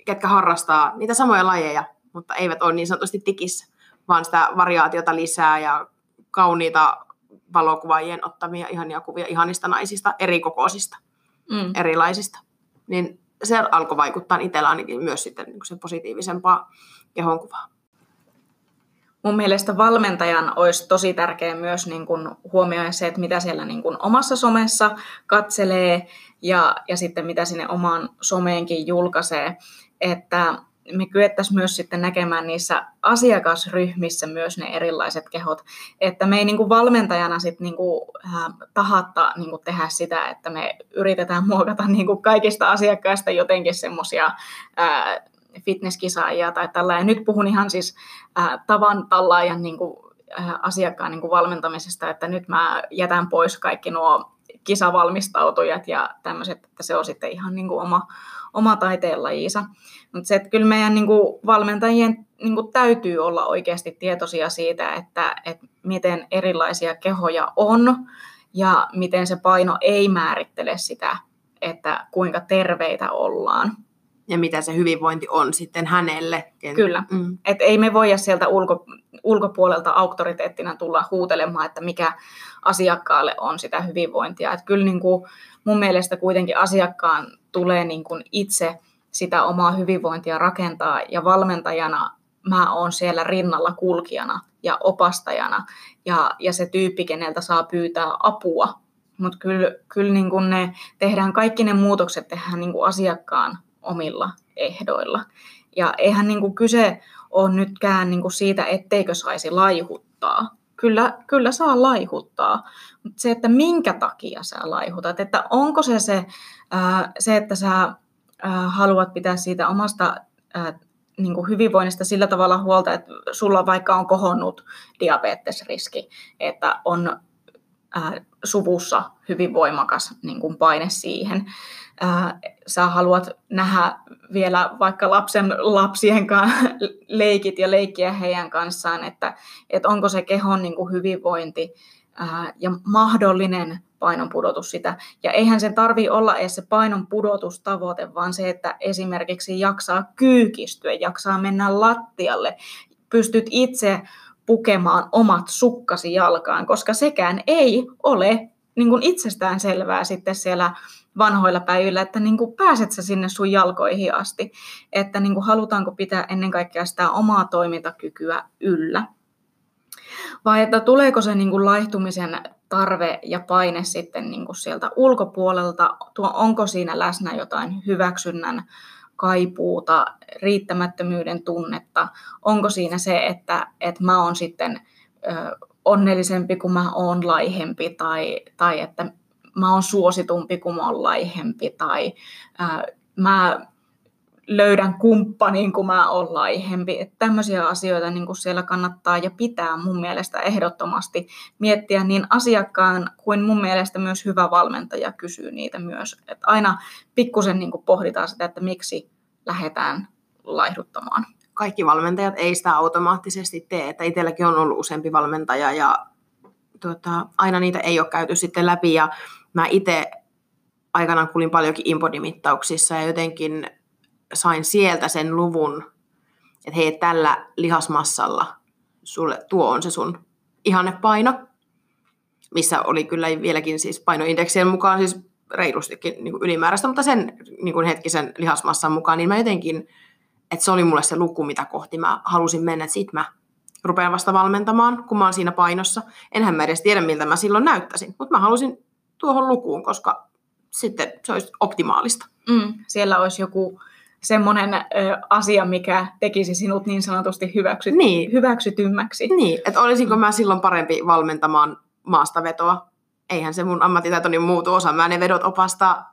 ketkä harrastaa niitä samoja lajeja, mutta eivät ole niin sanotusti tikissä, vaan sitä variaatiota lisää ja kauniita valokuvaajien ottamia ihania kuvia ihanista naisista, eri kokoisista, mm. erilaisista. Niin se alkoi vaikuttaa itsellä ainakin myös sitten sen positiivisempaa kehonkuvaa. Mun mielestä valmentajan olisi tosi tärkeää myös niin kun huomioida se, että mitä siellä niin kun omassa somessa katselee ja, ja sitten mitä sinne omaan someenkin julkaisee, että me kyettäisiin myös sitten näkemään niissä asiakasryhmissä myös ne erilaiset kehot, että me ei niin kuin valmentajana sitten niin kuin tahatta niin kuin tehdä sitä, että me yritetään muokata niin kuin kaikista asiakkaista jotenkin semmoisia fitnesskisaajia tai tällä. Ja nyt puhun ihan siis ää, tavan tallaajan niin kuin, ää, asiakkaan niin kuin valmentamisesta, että nyt mä jätän pois kaikki nuo kisavalmistautujat ja tämmöiset, että se on sitten ihan niin kuin oma, oma taiteenlajiinsa. Mutta se, että kyllä meidän niin kuin valmentajien niin kuin täytyy olla oikeasti tietoisia siitä, että, että miten erilaisia kehoja on ja miten se paino ei määrittele sitä, että kuinka terveitä ollaan. Ja mitä se hyvinvointi on sitten hänelle. Kyllä. Mm. Et ei me voida sieltä ulko, ulkopuolelta auktoriteettina tulla huutelemaan, että mikä asiakkaalle on sitä hyvinvointia. Et kyllä niin kuin mun mielestä kuitenkin asiakkaan tulee niin kuin itse sitä omaa hyvinvointia rakentaa. Ja valmentajana mä oon siellä rinnalla kulkijana ja opastajana. Ja, ja se tyyppi, keneltä saa pyytää apua. Mutta kyllä, kyllä niin kuin ne, tehdään kaikki ne muutokset tehdään niin kuin asiakkaan omilla ehdoilla. Ja eihän niin kuin kyse ole nytkään niin kuin siitä, etteikö saisi laihuttaa. Kyllä, kyllä saa laihuttaa, mutta se, että minkä takia sä laihutat, että onko se se, ää, se että sä ää, haluat pitää siitä omasta ää, niin kuin hyvinvoinnista sillä tavalla huolta, että sulla vaikka on kohonnut diabetesriski, että on ää, suvussa hyvin voimakas niin kuin paine siihen. Ää, sä haluat nähdä vielä vaikka lapsen lapsien kanssa leikit ja leikkiä heidän kanssaan, että et onko se kehon niin kuin hyvinvointi ää, ja mahdollinen painonpudotus sitä. Ja eihän sen tarvitse olla edes se painonpudotustavoite, vaan se, että esimerkiksi jaksaa kyykistyä, jaksaa mennä lattialle, pystyt itse pukemaan omat sukkasi jalkaan, koska sekään ei ole niin kuin itsestään selvää sitten siellä vanhoilla päivillä, että niin kuin pääset sä sinne sun jalkoihin asti, että niin kuin halutaanko pitää ennen kaikkea sitä omaa toimintakykyä yllä. Vai että tuleeko se niin kuin laihtumisen tarve ja paine sitten niin kuin sieltä ulkopuolelta, tuo, onko siinä läsnä jotain hyväksynnän kaipuuta, riittämättömyyden tunnetta, onko siinä se, että, että mä oon sitten ö, onnellisempi, kun mä oon laihempi tai, tai että mä oon suositumpi, kun mä oon laihempi, tai ää, mä löydän kumppanin, kun mä oon laihempi. Että tämmöisiä asioita niin kun siellä kannattaa ja pitää mun mielestä ehdottomasti miettiä niin asiakkaan kuin mun mielestä myös hyvä valmentaja kysyy niitä myös. Että aina pikkusen niin kun pohditaan sitä, että miksi lähdetään laihduttamaan. Kaikki valmentajat ei sitä automaattisesti tee, että itselläkin on ollut useampi valmentaja ja tuota, aina niitä ei ole käyty sitten läpi ja mä itse aikanaan kulin paljonkin inbody-mittauksissa ja jotenkin sain sieltä sen luvun, että hei, tällä lihasmassalla sulle, tuo on se sun ihannepaino, missä oli kyllä vieläkin siis painoindeksien mukaan siis reilustikin niin kuin ylimääräistä, mutta sen niin kuin hetkisen lihasmassan mukaan, niin mä jotenkin, että se oli mulle se luku, mitä kohti mä halusin mennä, että sit mä rupean vasta valmentamaan, kun mä oon siinä painossa. Enhän mä edes tiedä, miltä mä silloin näyttäisin, mutta mä halusin tuohon lukuun, koska sitten se olisi optimaalista. Mm, siellä olisi joku semmoinen ö, asia, mikä tekisi sinut niin sanotusti hyväksy- niin. hyväksytymmäksi. Niin, että olisinko mä silloin parempi valmentamaan maastavetoa? Eihän se mun ammattitaitoni muutu osa. Mä ne vedot opastaa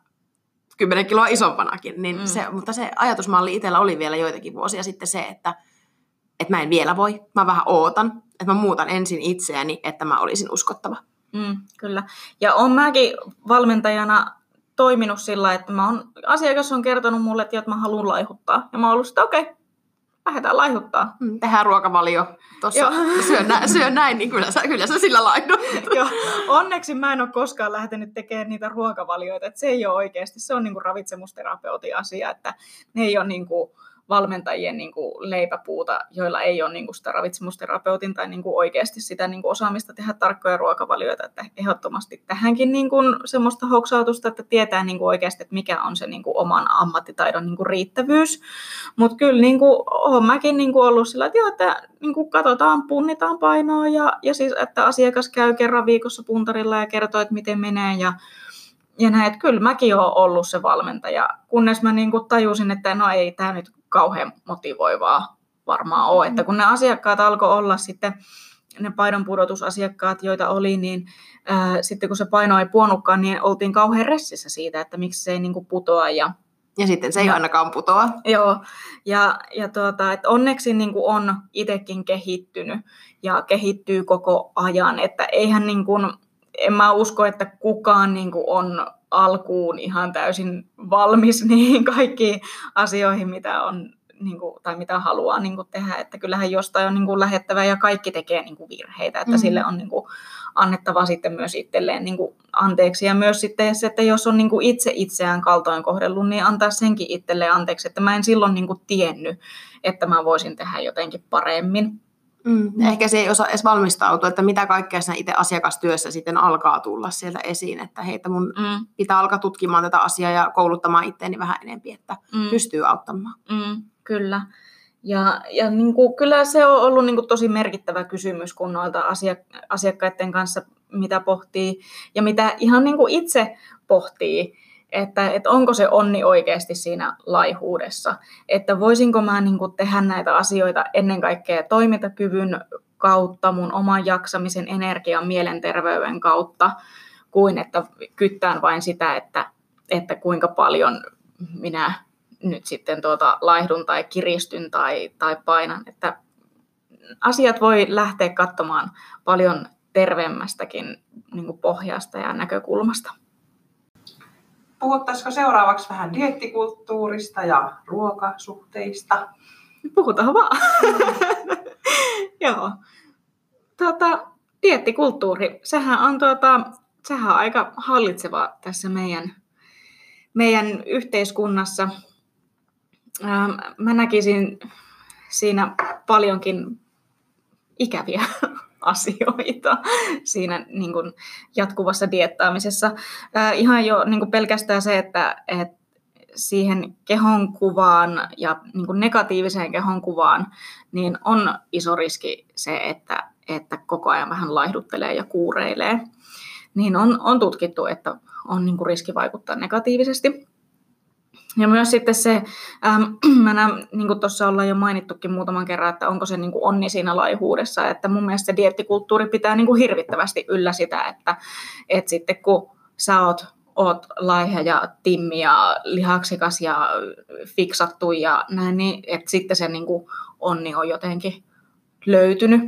kymmenen kiloa isompanakin. Niin mm. se, mutta se ajatusmalli itsellä oli vielä joitakin vuosia sitten se, että että mä en vielä voi, mä vähän ootan, että mä muutan ensin itseäni, että mä olisin uskottava. Mm, kyllä. Ja oon mäkin valmentajana toiminut sillä, että mä oon, asiakas on kertonut mulle, että mä haluan laihuttaa. Ja mä oon ollut sitä, okei, okay, lähdetään laihuttaa. Mm, tehdään ruokavalio. Tuossa syön, nä- syön näin, niin kyllä sä, kyllä sä sillä laihdut. Joo, onneksi mä en ole koskaan lähtenyt tekemään niitä ruokavalioita. Että se ei ole oikeasti, se on niinku ravitsemusterapeutin asia, että ne ei ole niinku valmentajien niin kuin leipäpuuta, joilla ei ole niin kuin sitä ravitsemusterapeutin tai niin kuin oikeasti sitä niin kuin osaamista tehdä tarkkoja ruokavalioita. Että ehdottomasti tähänkin niin kuin semmoista hoksautusta, että tietää niin kuin oikeasti, että mikä on se niin kuin oman ammattitaidon niin kuin riittävyys. Mutta kyllä niin kuin, olen mäkin niin kuin ollut sillä, että, joo, että niin kuin katsotaan, punnitaan painoa ja, ja siis, että asiakas käy kerran viikossa puntarilla ja kertoo, että miten menee ja Ja näin, että kyllä mäkin olen ollut se valmentaja, kunnes mä niin kuin tajusin, että no ei tämä nyt kauhean motivoivaa varmaan ole. Mm. Että kun ne asiakkaat alkoi olla sitten, ne painonpudotusasiakkaat, joita oli, niin äh, sitten kun se paino ei puonutkaan, niin oltiin kauhean ressissä siitä, että miksi se ei niin kuin putoa. Ja, ja sitten se ei ainakaan putoa. Joo, ja, ja tuota, että onneksi niin kuin on itsekin kehittynyt ja kehittyy koko ajan, että eihän niin kuin... En mä usko, että kukaan niin kuin on alkuun ihan täysin valmis niihin kaikkiin asioihin, mitä on niin kuin, tai mitä haluaa niin kuin tehdä. Että kyllähän jostain on niin kuin lähettävä ja kaikki tekee niin kuin virheitä, että mm. sille on niin kuin annettava sitten myös itselleen niin kuin anteeksi. Ja myös sitten se, että jos on niin kuin itse itseään kaltoin kohdellut, niin antaa senkin itselleen anteeksi, että mä en silloin niin kuin tiennyt, että mä voisin tehdä jotenkin paremmin. Mm, ehkä se ei osaa edes valmistautua, että mitä kaikkea siinä itse asiakastyössä sitten alkaa tulla sieltä esiin, että heitä mun mm. pitää alkaa tutkimaan tätä asiaa ja kouluttamaan itseäni vähän enempi, että mm. pystyy auttamaan. Mm, kyllä. Ja, ja niin kuin, kyllä se on ollut niin kuin tosi merkittävä kysymys, kun noilta asiak- asiakkaiden kanssa mitä pohtii ja mitä ihan niin kuin itse pohtii. Että, että onko se onni oikeasti siinä laihuudessa, että voisinko mä niin kuin tehdä näitä asioita ennen kaikkea toimintakyvyn kautta, mun oman jaksamisen, energian, mielenterveyden kautta, kuin että kyttään vain sitä, että, että kuinka paljon minä nyt sitten tuota laihdun tai kiristyn tai, tai painan. Että asiat voi lähteä katsomaan paljon terveemmästäkin niin kuin pohjasta ja näkökulmasta. Puhuttaisiko seuraavaksi vähän dieettikulttuurista ja ruokasuhteista? Puhutaan vaan. Joo. Tuota, dieettikulttuuri, sehän on, tuota, sehän on aika hallitseva tässä meidän, meidän yhteiskunnassa. Ää, mä näkisin siinä paljonkin ikäviä asioita siinä niin kuin jatkuvassa dieettaamisessa. Äh, ihan jo niin kuin pelkästään se, että et siihen kehonkuvaan ja niin kuin negatiiviseen kehonkuvaan niin on iso riski se, että, että koko ajan vähän laihduttelee ja kuureilee. Niin on, on tutkittu, että on niin kuin riski vaikuttaa negatiivisesti. Ja myös sitten se, ähm, mä näen, niin kuin tuossa ollaan jo mainittukin muutaman kerran, että onko se niin kuin onni siinä laihuudessa, että mun mielestä se dieettikulttuuri pitää niin kuin hirvittävästi yllä sitä, että, että sitten kun sä oot, oot laiha ja timmi ja lihaksikas ja fiksattu ja näin, niin että sitten se niin kuin onni on jotenkin löytynyt.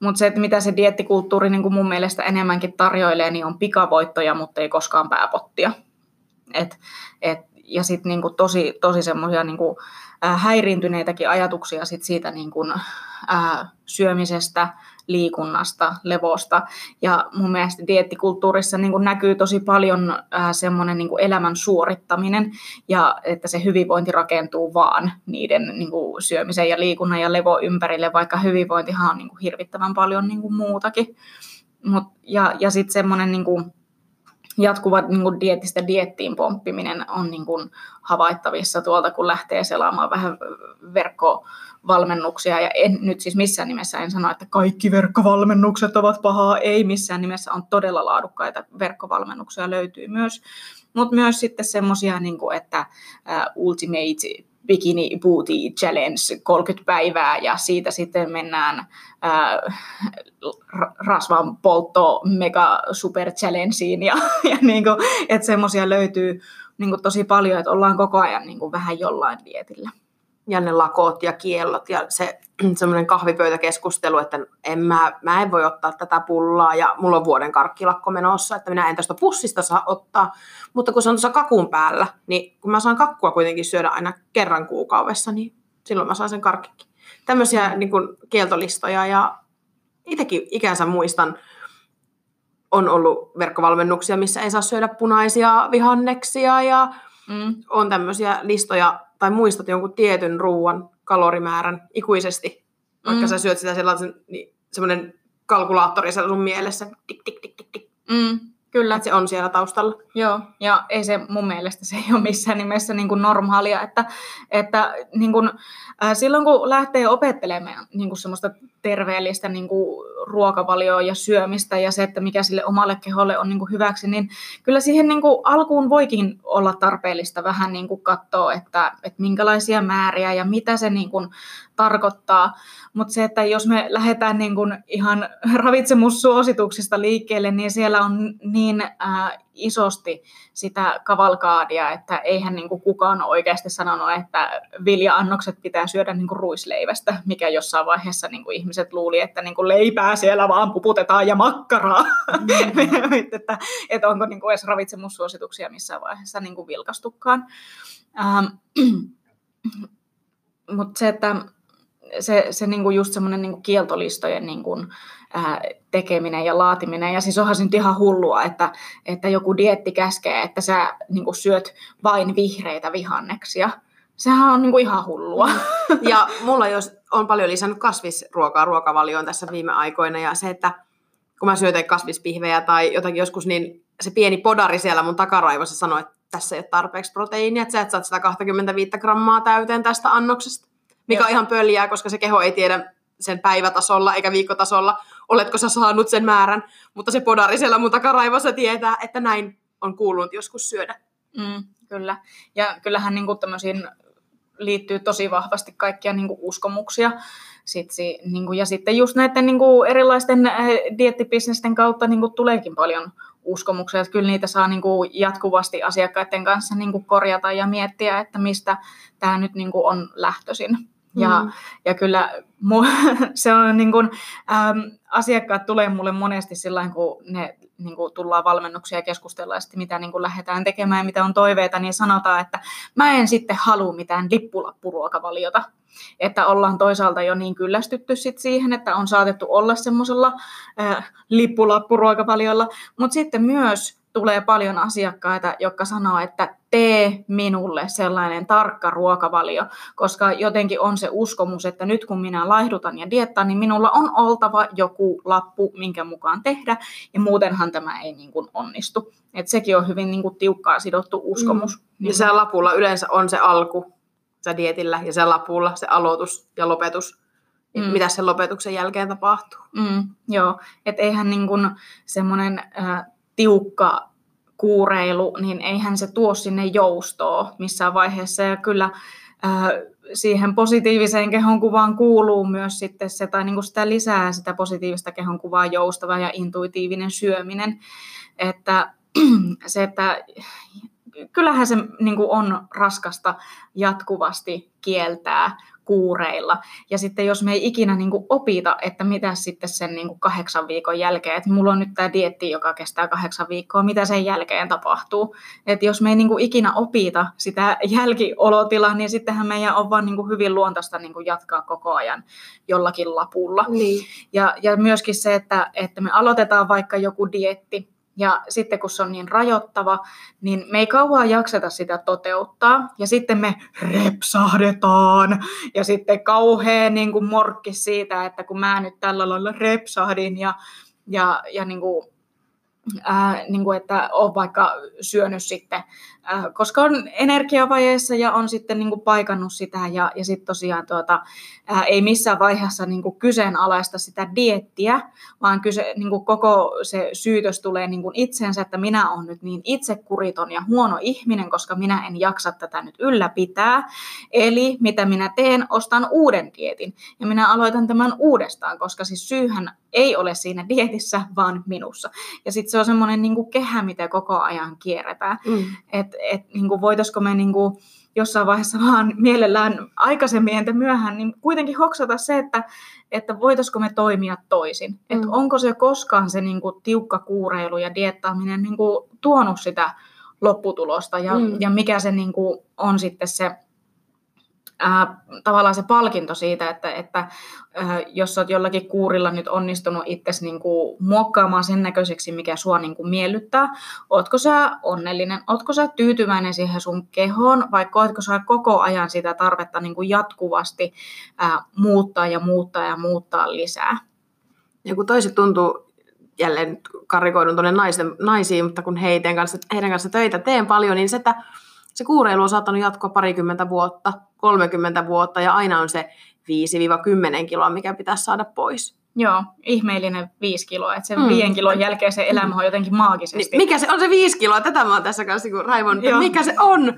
Mutta se, että mitä se dieettikulttuuri niin kuin mun mielestä enemmänkin tarjoilee, niin on pikavoittoja, mutta ei koskaan pääpottia. Että et, ja sitten niinku tosi, tosi semmoisia niinku häiriintyneitäkin ajatuksia sit siitä niinku, ää, syömisestä, liikunnasta, levosta. Ja mun mielestä dieettikulttuurissa niinku näkyy tosi paljon ää, semmoinen niinku elämän suorittaminen. Ja että se hyvinvointi rakentuu vaan niiden niinku syömisen ja liikunnan ja levon ympärille, vaikka hyvinvointihan on niinku hirvittävän paljon niinku muutakin. Mut, ja ja sitten semmoinen... Niinku, Jatkuva niin kuin dieetistä diettiin pomppiminen on niin kuin havaittavissa tuolta, kun lähtee selaamaan vähän verkkovalmennuksia. Ja en, nyt siis missään nimessä en sano, että kaikki verkkovalmennukset ovat pahaa. Ei missään nimessä, on todella laadukkaita verkkovalmennuksia löytyy myös. Mutta myös sitten semmoisia, niin kuin, että uh, ultimate bikini booty challenge kolmekymmentä päivää ja siitä sitten mennään ää, rasvan poltto mega super challengeen ja, ja niinku, että semmoisia löytyy niinku tosi paljon, että ollaan koko ajan niinku vähän jollain dietillä. Ja ne lakot ja kiellot ja se semmoinen kahvipöytäkeskustelu, että en mä, mä en voi ottaa tätä pullaa ja mulla on vuoden karkkilakko menossa, että minä en tästä pussista saa ottaa, mutta kun se on tuossa kakun päällä, niin kun mä saan kakkua kuitenkin syödä aina kerran kuukaudessa, niin silloin mä saan sen karkkikin. Tämmöisiä niin kuin kieltolistoja ja itsekin ikänsä muistan, on ollut verkkovalmennuksia, missä ei saa syödä punaisia vihanneksia ja mm. on tämmöisiä listoja tai muistat jonkun tietyn ruoan kalorimäärän ikuisesti, vaikka mm. sä syöt sitä sellaisen, niin semmoinen kalkulaattori siellä sun mielessä, tik, tik, tik, tik, tik. Mm. Kyllä. Että se on siellä taustalla. Joo, ja ei se mun mielestä se ei ole missään nimessä niin kuin normaalia, että, että niin kuin, äh, silloin kun lähtee opettelemaan niin kuin semmoista terveellistä niin kuin ruokavalioa ja syömistä ja se, että mikä sille omalle keholle on niin kuin hyväksi, niin kyllä siihen niin kuin alkuun voikin olla tarpeellista vähän niin kuin katsoa, että, että minkälaisia määriä ja mitä se niin kuin tarkoittaa, mutta se, että jos me lähdetään niin kuin ihan ravitsemussuosituksista liikkeelle, niin siellä on niin äh, isosti sitä kavalkaadia, että eihän niin kuin kukaan oikeasti sanonut, että vilja-annokset pitää syödä niin kuin ruisleivästä, mikä jossain vaiheessa niin kuin ihmiset luuli, että niin kuin leipää siellä vaan puputetaan ja makkaraa. Mm. että, että onko niin kuin edes ravitsemussuosituksia missään vaiheessa niin kuin vilkastukaan. Ähm, Mutta se, että se, se niinku just semmoinen niinku kieltolistojen niinku, ää, tekeminen ja laatiminen, ja siis onhan se nyt ihan hullua, että, että joku dieetti käskee, että sä niinku syöt vain vihreitä vihanneksia. Sehän on niinku ihan hullua. Ja mulla jos on paljon lisännyt kasvisruokaa ruokavalioon tässä viime aikoina, ja se, että kun mä syötän kasvispihvejä tai jotakin joskus, niin se pieni podari siellä mun takaraivossa sanoo, että tässä ei ole tarpeeksi proteiinia, että sä et saat sata kaksikymmentäviisi grammaa täyteen tästä annoksesta, mikä on ihan pöljää, koska se keho ei tiedä sen päivätasolla eikä viikkotasolla, oletko sä saanut sen määrän, mutta se podari siellä mun takaraivossa tietää, että näin on kuulunut joskus syödä. Mm, kyllä, ja kyllähän niin kuin tämmöisiin liittyy tosi vahvasti kaikkia niin kuin uskomuksia. Sitten, niin kuin, ja sitten just näiden niin kuin erilaisten äh, dieettibisnesten kautta niin kuin tuleekin paljon uskomuksia, että kyllä niitä saa niin kuin jatkuvasti asiakkaiden kanssa niin kuin korjata ja miettiä, että mistä tämä nyt niin kuin on lähtöisin. Mm. Ja, ja kyllä mu- se on niin kuin, äm, asiakkaat tulee mulle monesti silloin, kun ne niin kuin tullaan valmennuksia ja keskustellaan sitten, mitä niin kuin lähdetään tekemään ja mitä on toiveita, niin sanotaan, että mä en sitten halua mitään lippulappuruokavaliota. Että ollaan toisaalta jo niin kyllästytty sit siihen, että on saatettu olla semmoisella äh, lippulappuruokavaliolla, mutta sitten myös tulee paljon asiakkaita, jotka sanoo, että tee minulle sellainen tarkka ruokavalio, koska jotenkin on se uskomus, että nyt kun minä laihdutan ja diettaan, niin minulla on oltava joku lappu, minkä mukaan tehdä, ja muutenhan tämä ei niin kuin onnistu. Et sekin on hyvin niin kuin tiukkaan sidottu uskomus. Mm. Niin ja se lapulla yleensä on se alku, se dietillä, ja se lapulla se aloitus ja lopetus. Mm. Mitä sen lopetuksen jälkeen tapahtuu. Mm, joo, että eihän niin kuin semmoinen äh, tiukka kuureilu, niin eihän se tuo sinne joustoa missään vaiheessa. Ja kyllä ää, siihen positiiviseen kehonkuvaan kuuluu myös sitten se, tai niin kuin sitä lisää sitä positiivista kehonkuvaa joustava ja intuitiivinen syöminen. Että se, että kyllähän se niin kuin on raskasta jatkuvasti kieltää kuureilla. Ja sitten jos me ei ikinä niin kuin opita, että mitä sitten sen niin kuin kahdeksan viikon jälkeen, että mulla on nyt tämä dieetti, joka kestää kahdeksan viikkoa, mitä sen jälkeen tapahtuu. Että jos me ei niin kuin ikinä opita sitä jälkiolotilaa, niin sittenhän meidän on vaan niin kuin hyvin luontaista niin kuin jatkaa koko ajan jollakin lapulla. Niin. Ja, ja myöskin se, että, että me aloitetaan vaikka joku dieetti, ja sitten kun se on niin rajoittava, niin me ei kauan jakseta sitä toteuttaa. Ja sitten me repsahdetaan. Ja sitten kauhea niin kuin morkki siitä, että kun mä nyt tällä lailla repsahdin ja, ja, ja niin kuin, ää, niin kuin että on vaikka syönyt sitten, ää, koska on energiavajeessa ja on sitten niin kuin paikannut sitä. Ja, ja sitten tosiaan tuota, ää, ei missään vaiheessa niin kuin kyseenalaista sitä dieettiä, vaan kyse, niin kuin koko se syytös tulee niin kuin itsensä, että minä olen nyt niin itsekuriton ja huono ihminen, koska minä en jaksa tätä nyt ylläpitää. Eli mitä minä teen, ostan uuden dieetin ja minä aloitan tämän uudestaan, koska siis syyhän ei ole siinä dietissä, vaan minussa. Ja sitten se on semmoinen niin kuin kehä, mitä koko ajan kierretään. Mm. Että et, niin kuin voitaisiko me niin kuin jossain vaiheessa vaan mielellään aikaisemmin entä myöhään, niin kuitenkin hoksata se, että, että voitaisiko me toimia toisin. Mm. Että onko se koskaan se niin kuin tiukka kuureilu ja dieettaaminen niin kuin tuonut sitä lopputulosta ja, mm. ja mikä se niin kuin on sitten se äh, tavallaan se palkinto siitä, että, että äh, jos olet jollakin kuurilla nyt onnistunut itsesi niin kuin muokkaamaan sen näköiseksi, mikä sua niin kuin miellyttää, ootko sä onnellinen, ootko sä tyytyväinen siihen sun kehoon, vai koetko sä koko ajan sitä tarvetta niin kuin jatkuvasti äh, muuttaa ja muuttaa ja muuttaa lisää. Ja kun toiset tuntuu, jälleen karikoidun tuonne naisten, naisiin, mutta kun heidän kanssa, heidän kanssa töitä teen paljon, niin se, että se kuureilu on saattanut jatkoa parikymmentä vuotta, kolmekymmentä vuotta ja aina on se viisi kymmenen kiloa, mikä pitäisi saada pois. Joo, ihmeellinen viisi kiloa, että sen mm. viiden kilon jälkeen se elämä on jotenkin maagisesti. Mikä se on se viisi kiloa? Tätä mä oon tässä kanssa niin raivonnut, että mikä se on?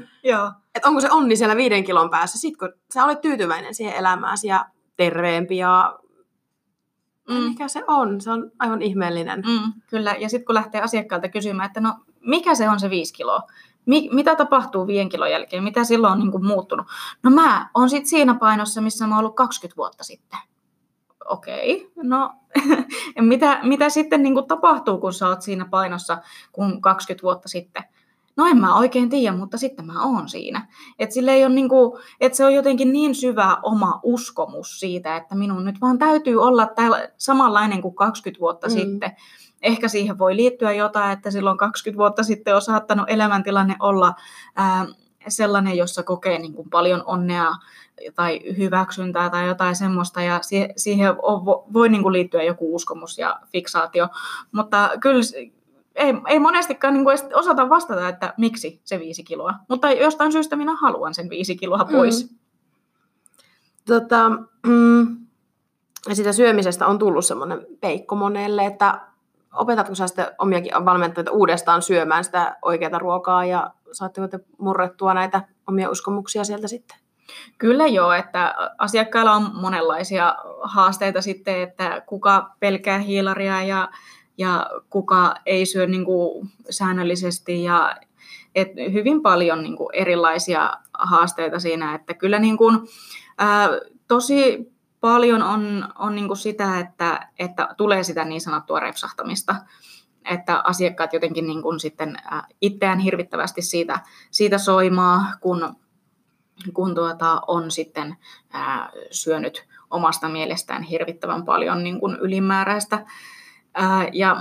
Että onko se onni siellä viiden kilon päässä? Sitten kun sä olet tyytyväinen siihen elämääsi ja terveempi ja Mm. mikä se on? Se on aivan ihmeellinen. Mm, kyllä, ja sitten kun lähtee asiakkaalta kysymään, että no mikä se on se viisi kiloa? Mi- mitä tapahtuu viiden kilon jälkeen? Mitä silloin on niin kuin muuttunut? No mä oon sitten siinä painossa, missä mä oon ollut kaksikymmentä vuotta sitten. Okei, okay, no mitä, mitä sitten niin kuin tapahtuu, kun sä oot siinä painossa kuin kaksikymmentä vuotta sitten? No en mä oikein tiedä, mutta sitten mä oon siinä. Että niinku, et se on jotenkin niin syvä oma uskomus siitä, että minun nyt vaan täytyy olla täällä samanlainen kuin kaksikymmentä vuotta mm. sitten. Ehkä siihen voi liittyä jotain, että silloin kaksikymmentä vuotta sitten on saattanut elämäntilanne olla ää, sellainen, jossa kokee niinku paljon onnea tai hyväksyntää tai jotain semmoista. Ja si- siihen on, voi niinku liittyä joku uskomus ja fiksaatio. Mutta kyllä... Ei, ei monestikaan niin kuin osata vastata, että miksi se viisi kiloa, mutta jostain syystä minä haluan sen viisi kiloa pois. Mm. Tota, mm, sitä syömisestä on tullut semmoinen peikko monelle, että opetatko sä sitten omiakin valmentajia uudestaan syömään sitä oikeaa ruokaa ja saatteko te murrettua näitä omia uskomuksia sieltä sitten? Kyllä joo, että asiakkailla on monenlaisia haasteita sitten, että kuka pelkää hiilaria ja ja kuka ei syö niin kuin säännöllisesti ja et hyvin paljon niin kuin erilaisia haasteita siinä, että kyllä niin kuin, ää, tosi paljon on, on niin kuin sitä, että, että tulee sitä niin sanottua repsahtamista, että asiakkaat jotenkin niin kuin sitten ää, itseään hirvittävästi siitä, siitä soimaa, kun, kun tuota, on sitten ää, syönyt omasta mielestään hirvittävän paljon niin kuin ylimääräistä. Ja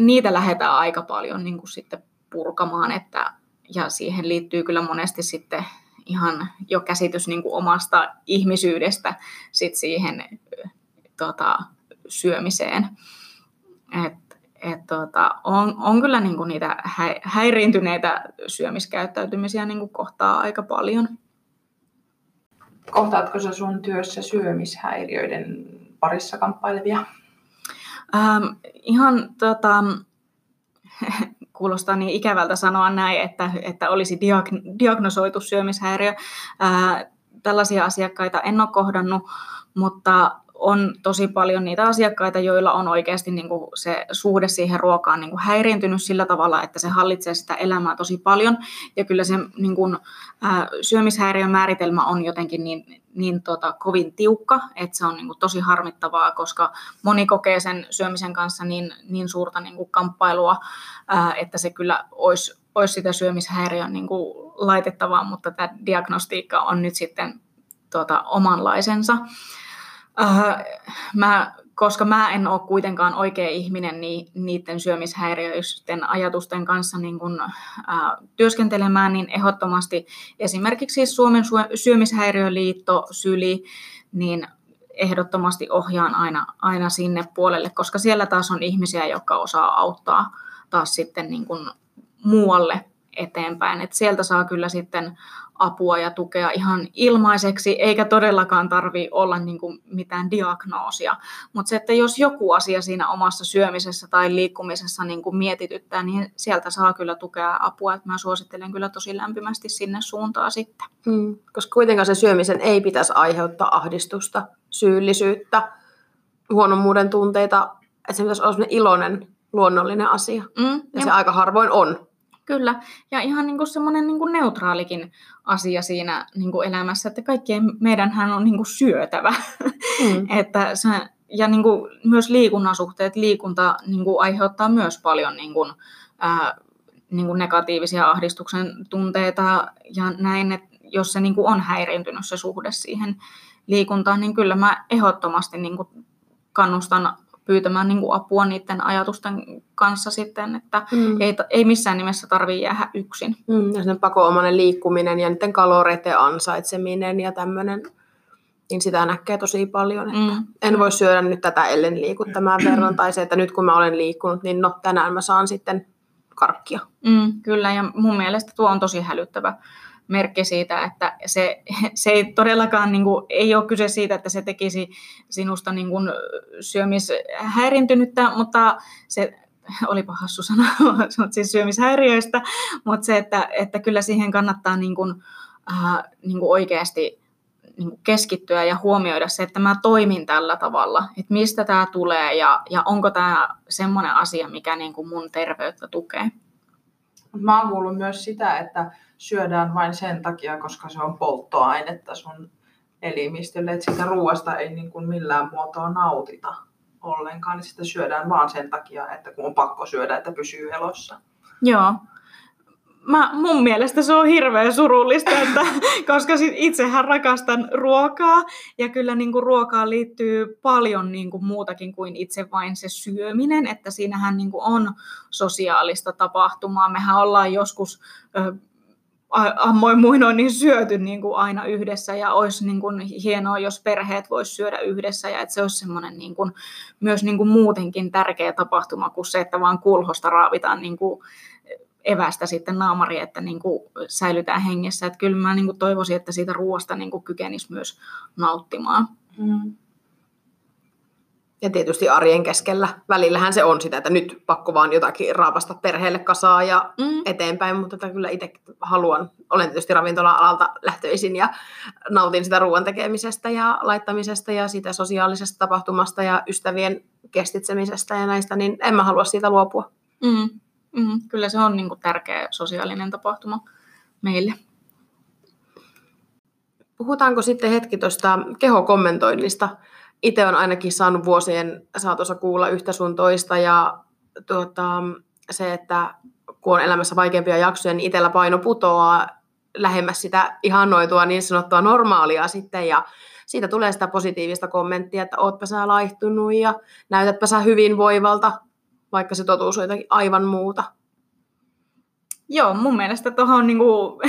niitä lähdetään aika paljon niin kuin sitten purkamaan, että, ja siihen liittyy kyllä monesti sitten ihan jo käsitys niin kuin omasta ihmisyydestä sit siihen tota, syömiseen. Et, et, tota, on, on kyllä niin kuin niitä häiriintyneitä syömiskäyttäytymisiä niin kuin kohtaa aika paljon. Kohtaatko sä sun työssä syömishäiriöiden parissa kamppailevia? Ähm, ihan tota, kuulostaa niin ikävältä sanoa näin, että, että olisi diag- diagnosoitu syömishäiriö. Äh, tällaisia asiakkaita en ole kohdannut, mutta on tosi paljon niitä asiakkaita, joilla on oikeasti niin kuin se suhde siihen ruokaan niin kuin häiriintynyt sillä tavalla, että se hallitsee sitä elämää tosi paljon. Ja kyllä se niin kuin, ää, syömishäiriön määritelmä on jotenkin niin, niin tota, kovin tiukka, että se on niin kuin tosi harmittavaa, koska moni kokee sen syömisen kanssa niin, niin suurta niin kuin kamppailua, ää, että se kyllä olisi, olisi sitä syömishäiriön niin kuin laitettavaa, mutta tämä diagnostiikka on nyt sitten tota, omanlaisensa. Mä, koska mä en ole kuitenkaan oikea ihminen niin niiden syömishäiriöisten ajatusten kanssa niin kun, ää, työskentelemään, niin ehdottomasti esimerkiksi Suomen syömishäiriöliitto, Syli, niin ehdottomasti ohjaan aina, aina sinne puolelle, koska siellä taas on ihmisiä, jotka osaa auttaa taas sitten niin kun muualle eteenpäin. Et sieltä saa kyllä sitten apua ja tukea ihan ilmaiseksi, eikä todellakaan tarvitse olla niin kuin mitään diagnoosia. Mutta se, että jos joku asia siinä omassa syömisessä tai liikkumisessa niin kuin mietityttää, niin sieltä saa kyllä tukea ja apua. Et mä suosittelen kyllä tosi lämpimästi sinne suuntaan sitten. Mm, koska kuitenkaan se syömisen ei pitäisi aiheuttaa ahdistusta, syyllisyyttä, huonommuuden tunteita. Että se pitäisi olla sellainen iloinen, luonnollinen asia. Mm, ja se aika harvoin on. Kyllä, ja ihan niin kuin semmoinen niin kuin neutraalikin asia siinä niin kuin elämässä, että kaikkien meidänhän on niin kuin syötävä. Mm. että se, ja niin kuin myös liikunnan suhteet, liikunta niin kuin aiheuttaa myös paljon niin kuin, ää, niin kuin negatiivisia ahdistuksen tunteita ja näin. Et, jos se niin kuin on häiriintynyt se suhde siihen liikuntaan, niin kyllä mä ehdottomasti niin kuin kannustan pyytämään niin kuin apua niiden ajatusten kanssa sitten, että mm. ei, ei missään nimessä tarvitse jäädä yksin. Mm, ja sen pakoomainen liikkuminen ja niiden kaloreiden ansaitseminen ja tämmöinen, niin sitä näkee tosi paljon, että mm. en voi syödä nyt tätä ellen liiku tämän verran, tai se, että nyt kun mä olen liikkunut, niin no tänään mä saan sitten karkkia. Mm, kyllä, ja mun mielestä tuo on tosi hälyttävä merkki siitä, että se, se ei todellakaan, niin kuin, ei ole kyse siitä, että se tekisi sinusta niin kuin syömishäiriintynyttä, mutta se, olipa hassu sana, siis syömishäiriöistä, mutta se, että, että kyllä siihen kannattaa niin kuin, äh, niin kuin oikeasti niin kuin keskittyä ja huomioida se, että mä toimin tällä tavalla, että mistä tämä tulee ja, ja onko tämä semmoinen asia, mikä niin kuin mun terveyttä tukee. Mä oon kuullut myös sitä, että syödään vain sen takia, koska se on polttoainetta sun elimistölle, että sitä ruoasta ei niin kuin millään muotoa nautita ollenkaan, niin sitä syödään vaan sen takia, että kun on pakko syödä, että pysyy elossa. Joo. Mä, mun mielestä se on hirveän surullista, että, koska itsehän rakastan ruokaa ja kyllä niin kuin ruokaan liittyy paljon niin kuin muutakin kuin itse vain se syöminen, että siinähän niin kuin on sosiaalista tapahtumaa. Mehän ollaan joskus ö, ammoin muinoin niin syöty niin kuin aina yhdessä ja olisi niin kuin hienoa, jos perheet vois syödä yhdessä ja että se olisi semmoinen niin kuin, myös niin kuin muutenkin tärkeä tapahtuma kuin se, että vaan kulhosta raavitaan niin kuin evästä sitten naamari, että niin kuin säilytään hengessä. Että kyllä mä niin kuin toivoisin, että siitä ruoasta niin kuin kykenisi myös nauttimaan. Mm. Ja tietysti arjen keskellä. Välillähän se on sitä, että nyt pakko vaan jotakin raapasta perheelle kasaa ja mm. eteenpäin, mutta tätä kyllä itse haluan. Olen tietysti ravintola-alalta lähtöisin ja nautin sitä ruoan tekemisestä ja laittamisesta ja siitä sosiaalisesta tapahtumasta ja ystävien kestitsemisestä ja näistä, niin en mä halua siitä luopua. Mm. Mm, kyllä se on niin kuin tärkeä sosiaalinen tapahtuma meille. Puhutaanko sitten hetki tuosta kehokommentoinnista? Itse olen ainakin saanut vuosien saatossa kuulla yhtä sun toista ja tuota, se, että kun on elämässä vaikeampia jaksoja, niin itsellä paino putoaa lähemmäs sitä ihannoitua niin sanottua normaalia sitten ja siitä tulee sitä positiivista kommenttia, että ootpä sä laihtunut ja näytätpä sä hyvinvoivalta. Vaikka se totuus on jotakin aivan muuta. Joo, mun mielestä tuohon niinku,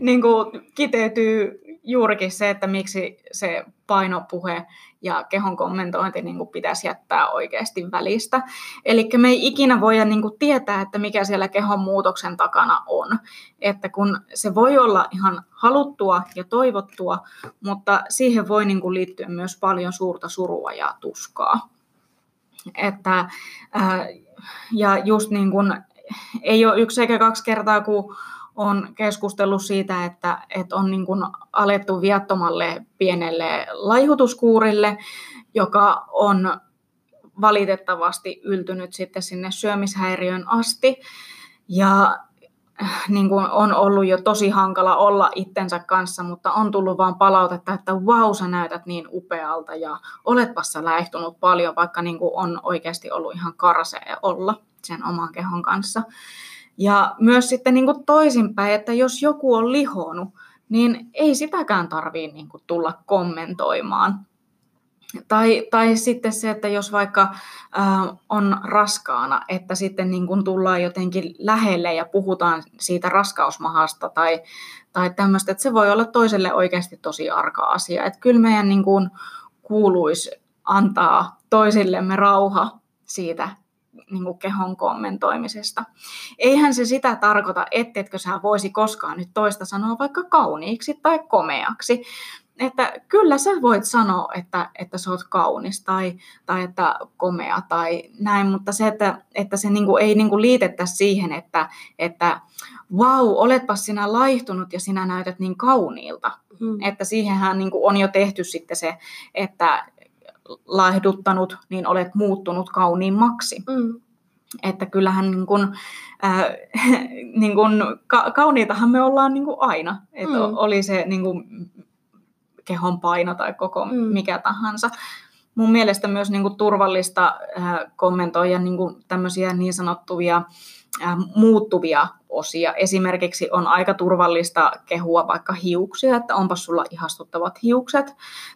niinku kiteytyy juurikin se, että miksi se painopuhe ja kehon kommentointi niinku pitäisi jättää oikeasti välistä. Eli me ei ikinä voida niinku tietää, että mikä siellä kehon muutoksen takana on. Että kun se voi olla ihan haluttua ja toivottua, mutta siihen voi niinku liittyä myös paljon suurta surua ja tuskaa. Että, ja just niin kuin, ei ole yksi eikä kaksi kertaa, kun on keskustellut siitä, että, että on niin kuin alettu viattomalle pienelle laihutuskuurille, joka on valitettavasti yltynyt sitten sinne syömishäiriön asti. Ja niin kuin on ollut jo tosi hankala olla itsensä kanssa, mutta on tullut vaan palautetta, että vau, sä näytät niin upealta ja oletpas sä läihtunut paljon, vaikka niin kuin on oikeasti ollut ihan karsea olla sen oman kehon kanssa. Ja myös sitten niin kuin toisinpäin, että jos joku on lihonut, niin ei sitäkään tarvitse niin kuin tulla kommentoimaan. Tai, tai sitten se, että jos vaikka äh, on raskaana, että sitten niin kun tullaan jotenkin lähelle ja puhutaan siitä raskausmahasta tai, tai tämmöistä, että se voi olla toiselle oikeasti tosi arka asia. Että kyllä meidän niin kun kuuluisi antaa toisillemme rauha siitä niin kun kehon kommentoimisesta. Eihän se sitä tarkoita, etteikö sä voisi koskaan nyt toista sanoa vaikka kauniiksi tai komeaksi. Että kyllä sä voit sanoa, että, että sä oot kaunis tai, tai että komea tai näin, mutta se, että, että se niinku ei niinku liitetä siihen, että, että vau, oletpas sinä laihtunut ja sinä näytät niin kauniilta. Hmm. Että siihenhän niinku on jo tehty sitten se, että laihduttanut, niin olet muuttunut kauniimmaksi. Hmm. Että kyllähän niin kun, äh, niin kun, ka- kauniitahan me ollaan niin kun aina, että hmm. oli se... Niin kun, kehon paino tai koko mikä mm. tahansa. mun mielestä myös niin kuin turvallista kommentoida niin kuin tämmöisiä niin sanottuvia muuttuvia osia. Esimerkiksi on aika turvallista kehua vaikka hiuksia, että onpa sulla ihastuttavat hiukset,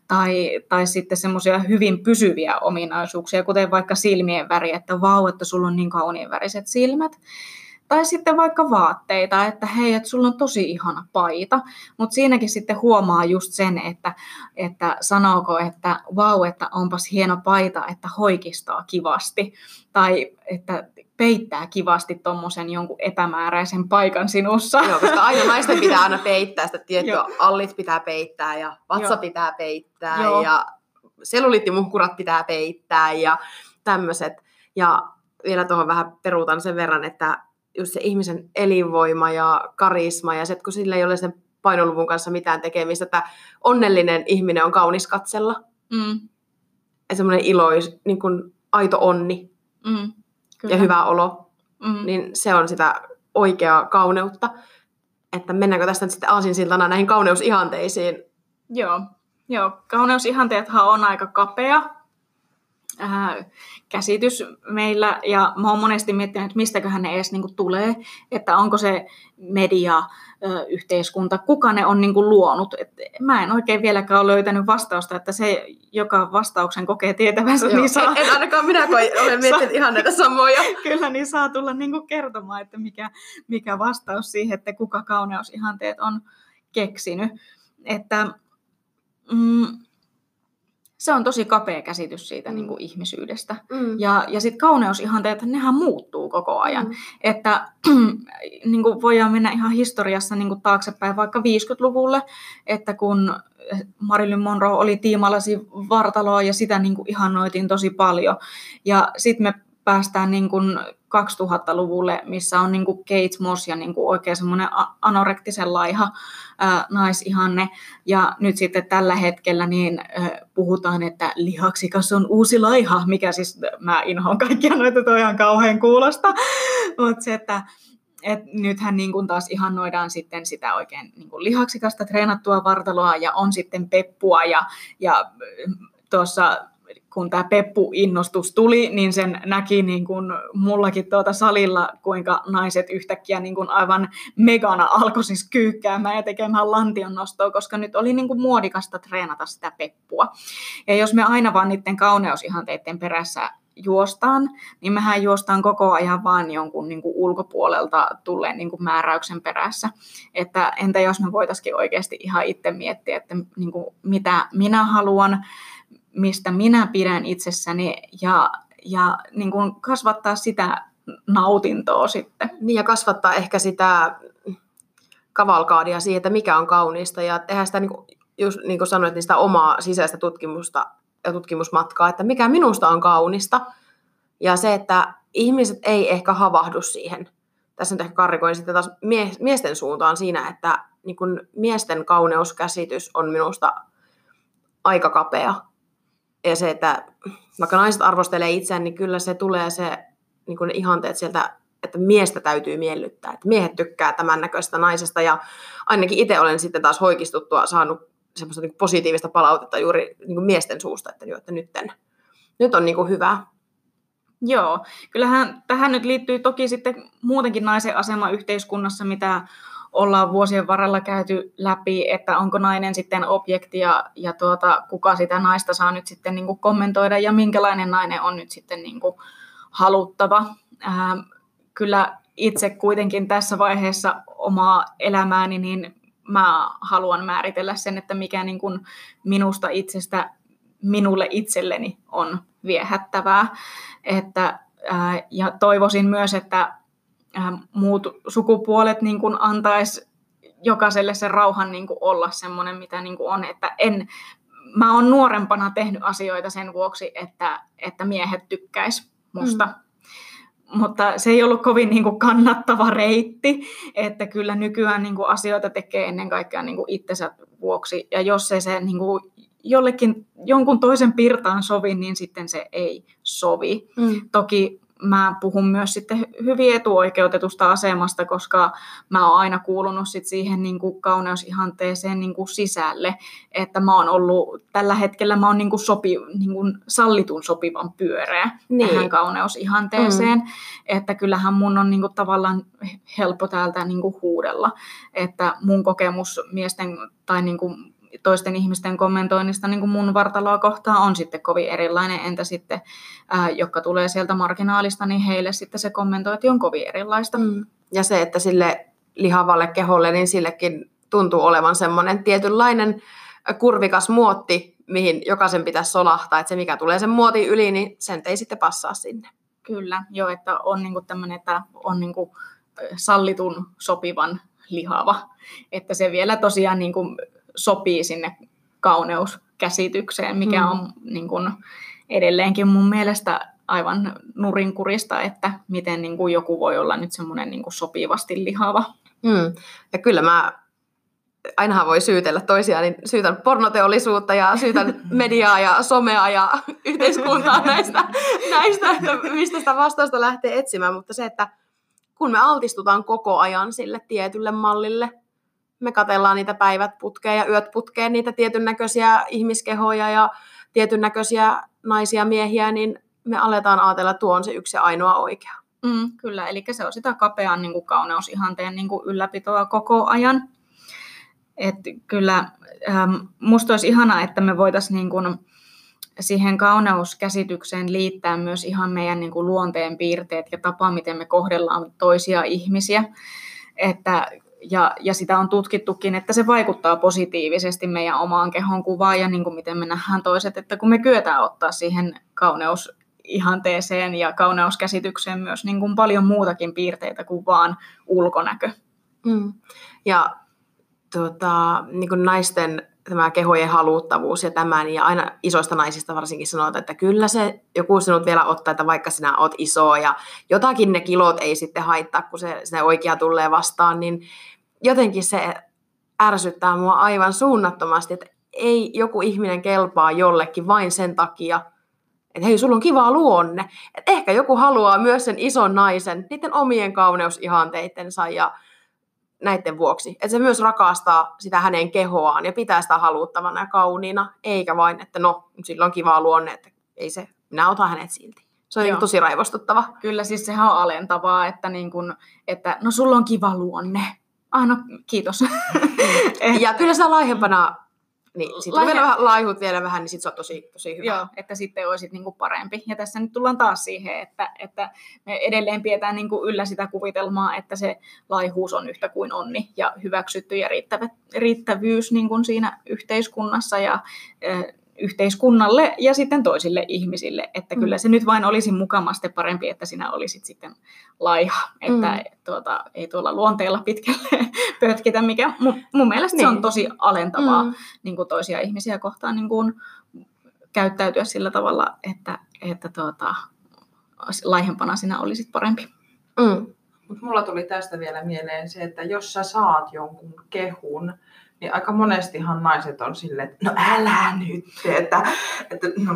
tai, tai sitten semmoisia hyvin pysyviä ominaisuuksia, kuten vaikka silmien väri, että vau, että sulla on niin kauniin väriset silmät. Tai sitten vaikka vaatteita, että hei, että sulla on tosi ihana paita, mutta siinäkin sitten huomaa just sen, että, että sanooko, että vau, että onpas hieno paita, että hoikistaa kivasti, tai että peittää kivasti tuommoisen jonkun epämääräisen paikan sinussa. Joo, koska aina naisten pitää aina peittää sitä tiettyä, allit pitää peittää ja vatsa Joo. pitää peittää Joo. ja selluliittimuhkurat pitää peittää ja tämmöiset. Ja vielä tuohon vähän peruutan sen verran, että just se ihmisen elinvoima ja karisma ja se, että kun sillä ei ole sen painoluvun kanssa mitään tekemistä, että onnellinen ihminen on kaunis katsella. Mm. Ja semmoinen ilois, niin kuin aito onni mm, ja hyvä olo, mm. niin se on sitä oikeaa kauneutta. Että mennäänkö tästä nyt sitten aasinsiltana näihin kauneusihanteisiin? Joo, joo. Kauneusihanteethan on aika kapea käsitys meillä, ja mä oon monesti miettinyt, että mistäköhän ne edes niin kuin tulee, että onko se media, yhteiskunta, kuka ne on niin kuin luonut. Et mä en oikein vieläkään ole löytänyt vastausta, että se, joka vastauksen kokee tietävänsä, Joo. niin saa... En, en ainakaan minä olen miettinyt ihan näitä samoja. Kyllä, niin saa tulla niin kuin kertomaan, että mikä, mikä vastaus siihen, että kuka kauneusihanteet on keksinyt. Että... Mm, se on tosi kapea käsitys siitä niin kuin ihmisyydestä. Mm. Ja, ja sitten kauneusihanteet, nehän muuttuu koko ajan. Mm. Että niin kuin voidaan mennä ihan historiassa niin kuin taaksepäin vaikka viisikymmentäluvulle, että kun Marilyn Monroe oli tiimalasi vartaloa ja sitä niin kuin ihannoitiin tosi paljon. Ja sitten me päästään niin kuin kaksituhattaluvulle, missä on niin kuin Kate Moss ja niin kuin oikein semmoinen anorektisen laiha ää, naisihanne. Ja nyt sitten tällä hetkellä niin ää, puhutaan, että lihaksikas on uusi laiha, mikä siis mä inhoan kaikkia noita, toi ihan kauhean kuulosta. Mutta se, että et nythän niin kuin taas ihannoidaan sitten sitä oikein niin kuin lihaksikasta treenattua vartaloa ja on sitten peppua ja, ja tuossa... kun tämä peppu-innostus tuli, niin sen näki niin kuin mullakin tuota salilla, kuinka naiset yhtäkkiä niin kuin aivan megana alkoi siis kyykkäämään ja tekemään lantion nostoa, koska nyt oli niin kuin muodikasta treenata sitä peppua. Ja jos me aina vaan niiden kauneusihanteiden perässä juostaan, niin mehän juostaan koko ajan vaan jonkun niin kuin ulkopuolelta tulleen niin kuin määräyksen perässä. Että entä jos me voitaisiin oikeasti ihan itse miettiä, että niin kuin mitä minä haluan, mistä minä pidän itsessäni ja, ja niin kuin kasvattaa sitä nautintoa sitten. Niin ja kasvattaa ehkä sitä kavalkaadia siihen, että mikä on kaunista ja tehdä sitä, niin kuin, just niin kuin sanoit, niin sitä omaa sisäistä tutkimusta ja tutkimusmatkaa, että mikä minusta on kaunista ja se, että ihmiset ei ehkä havahdu siihen. Tässä nyt ehkä karrikoin sitten taas miesten suuntaan siinä, että niin kuin miesten kauneuskäsitys on minusta aika kapea. Ja se, että vaikka naiset arvostelee itseään, niin kyllä se tulee se niin kuin ihanteet sieltä, että miestä täytyy miellyttää. Että miehet tykkää tämän näköistä naisesta ja ainakin itse olen sitten taas hoikistuttua saanut semmoista niin kuin positiivista palautetta juuri niin kuin miesten suusta, että, että nytten, nyt on niin kuin hyvä. Joo, kyllähän tähän nyt liittyy toki sitten muutenkin naisen asema yhteiskunnassa, mitä ollaan vuosien varrella käyty läpi, että onko nainen sitten objekti ja, ja tuota, kuka sitä naista saa nyt sitten niin kuin kommentoida ja minkälainen nainen on nyt sitten niin kuin haluttava. Ää, kyllä itse kuitenkin tässä vaiheessa omaa elämääni, niin mä haluan määritellä sen, että mikä niin kuin minusta itsestä minulle itselleni on viehättävää. Että, ää, ja toivoisin myös, että muut sukupuolet niin kuin antaisi jokaiselle sen rauhan niin kuin olla semmoinen, mitä niin kuin on. Että en, mä oon nuorempana tehnyt asioita sen vuoksi, että, että miehet tykkäis musta. Mm. Mutta se ei ollut kovin niin kuin kannattava reitti, että kyllä nykyään niin kuin asioita tekee ennen kaikkea niin kuin itsensä vuoksi. Ja jos ei se niin kuin jollekin, jonkun toisen pirtaan sovi, niin sitten se ei sovi. Mm. Toki mä puhun myös sitten hyvin etuoikeutetusta asemasta, koska mä oon aina kuulunut sit siihen niin kuin kauneusihanteeseen niin kuin sisälle, että mä oon ollut, tällä hetkellä mä oon niin kuin sopi, niin kuin sallitun sopivan pyöreä niin. Tähän kauneusihanteeseen, mm. että kyllähän mun on niin kuin tavallaan helppo täältä niin kuin huudella, että mun kokemus miesten tai niin kuin toisten ihmisten kommentoinnista niin kuin mun vartaloa kohtaan on sitten kovin erilainen, entä sitten, ää, jotka tulee sieltä marginaalista, niin heille sitten se kommentointi on kovin erilaista. Mm. Ja se, että sille lihavalle keholle, niin sillekin tuntuu olevan semmoinen tietynlainen kurvikas muotti, mihin jokaisen pitäisi solahtaa, että se mikä tulee sen muotin yli, niin sen ei sitten passaa sinne. Kyllä, joo, että on niin kuin tämmöinen, että on niin kuin sallitun sopivan lihava, että se vielä tosiaan niin kuin sopii sinne kauneuskäsitykseen, mikä on mm. niin kuin edelleenkin mun mielestä aivan nurinkurista, että miten niin kuin joku voi olla nyt semmoinen niin kuin sopivasti lihava. Mm. Ja kyllä mä, ainahan voi syytellä toisiaan, niin syytän pornoteollisuutta ja syytän mediaa ja somea ja yhteiskuntaa näistä, näistä, että mistä sitä vastausta lähtee etsimään, mutta se, että kun me altistutaan koko ajan sille tietylle mallille, me katsellaan niitä päivät putkeen ja yöt putkeen, niitä tietyn näköisiä ihmiskehoja ja tietyn näköisiä naisia, miehiä, niin me aletaan ajatella, että tuo on se yksi ja ainoa oikea. Mm, kyllä, eli se on sitä kapean niin kuin kauneusihanteen niin kuin ylläpitoa koko ajan. Et kyllä ähm, musta olisi ihanaa, että me voitaisiin niin kuin siihen kauneuskäsitykseen liittää myös ihan meidän niin kuin luonteen piirteet ja tapa, miten me kohdellaan toisia ihmisiä. Että Ja, ja sitä on tutkittukin, että se vaikuttaa positiivisesti meidän omaan kehon kuvaan ja niin kuin miten me nähdään toiset, että kun me kyetään ottaa siihen kauneusihanteeseen ja kauneuskäsitykseen myös niin kuin paljon muutakin piirteitä kuin vaan ulkonäkö. Mm. Ja tota, niin kuin naisten tämä kehojen haluttavuus ja tämä, niin aina isoista naisista varsinkin sanotaan, että kyllä se joku sinut vielä ottaa, että vaikka sinä oot iso ja jotakin ne kilot ei sitten haittaa, kun se sinne oikea tulee vastaan, niin jotenkin se ärsyttää mua aivan suunnattomasti, että ei joku ihminen kelpaa jollekin vain sen takia, että hei, sulla on kiva luonne. Et ehkä joku haluaa myös sen ison naisen, niiden omien kauneusihanteidensa ja näiden vuoksi. Että se myös rakastaa sitä hänen kehoaan ja pitää sitä haluttavana ja kauniina, eikä vain, että no, sillä on kivaa luonne, että ei se, minä otan hänet silti. Se on joo. Tosi raivostuttava. Kyllä, siis sehän on alentavaa, että, niin kun, että no sulla on kiva luonne. Ah, no, kiitos. Ja kyllä sitä laihempana, niin sitten Laihe... vähän laihut vielä vähän, niin sitten se on tosi, tosi hyvä. Joo, että sitten olisit niinku parempi. Ja tässä nyt tullaan taas siihen, että, että me edelleen pidetään niinku yllä sitä kuvitelmaa, että se laihuus on yhtä kuin onni ja hyväksytty ja riittävä, riittävyys niinku siinä yhteiskunnassa ja eh, yhteiskunnalle ja sitten toisille ihmisille. Että mm. kyllä se nyt vain olisi mukavasti parempi, että sinä olisit sitten laiha. Että mm. tuota, ei tuolla luonteella pitkälle pötkitä, mikä mun, mun mielestä niin. Se on tosi alentavaa mm. niin kuin toisia ihmisiä kohtaan niin kuin käyttäytyä sillä tavalla, että, että tuota, laihempana sinä olisit parempi. Mm. Mut mulla tuli tästä vielä mieleen se, että jos sä saat jonkun kehun, niin aika monestihan naiset on silleen, että no älä nyt, että, että no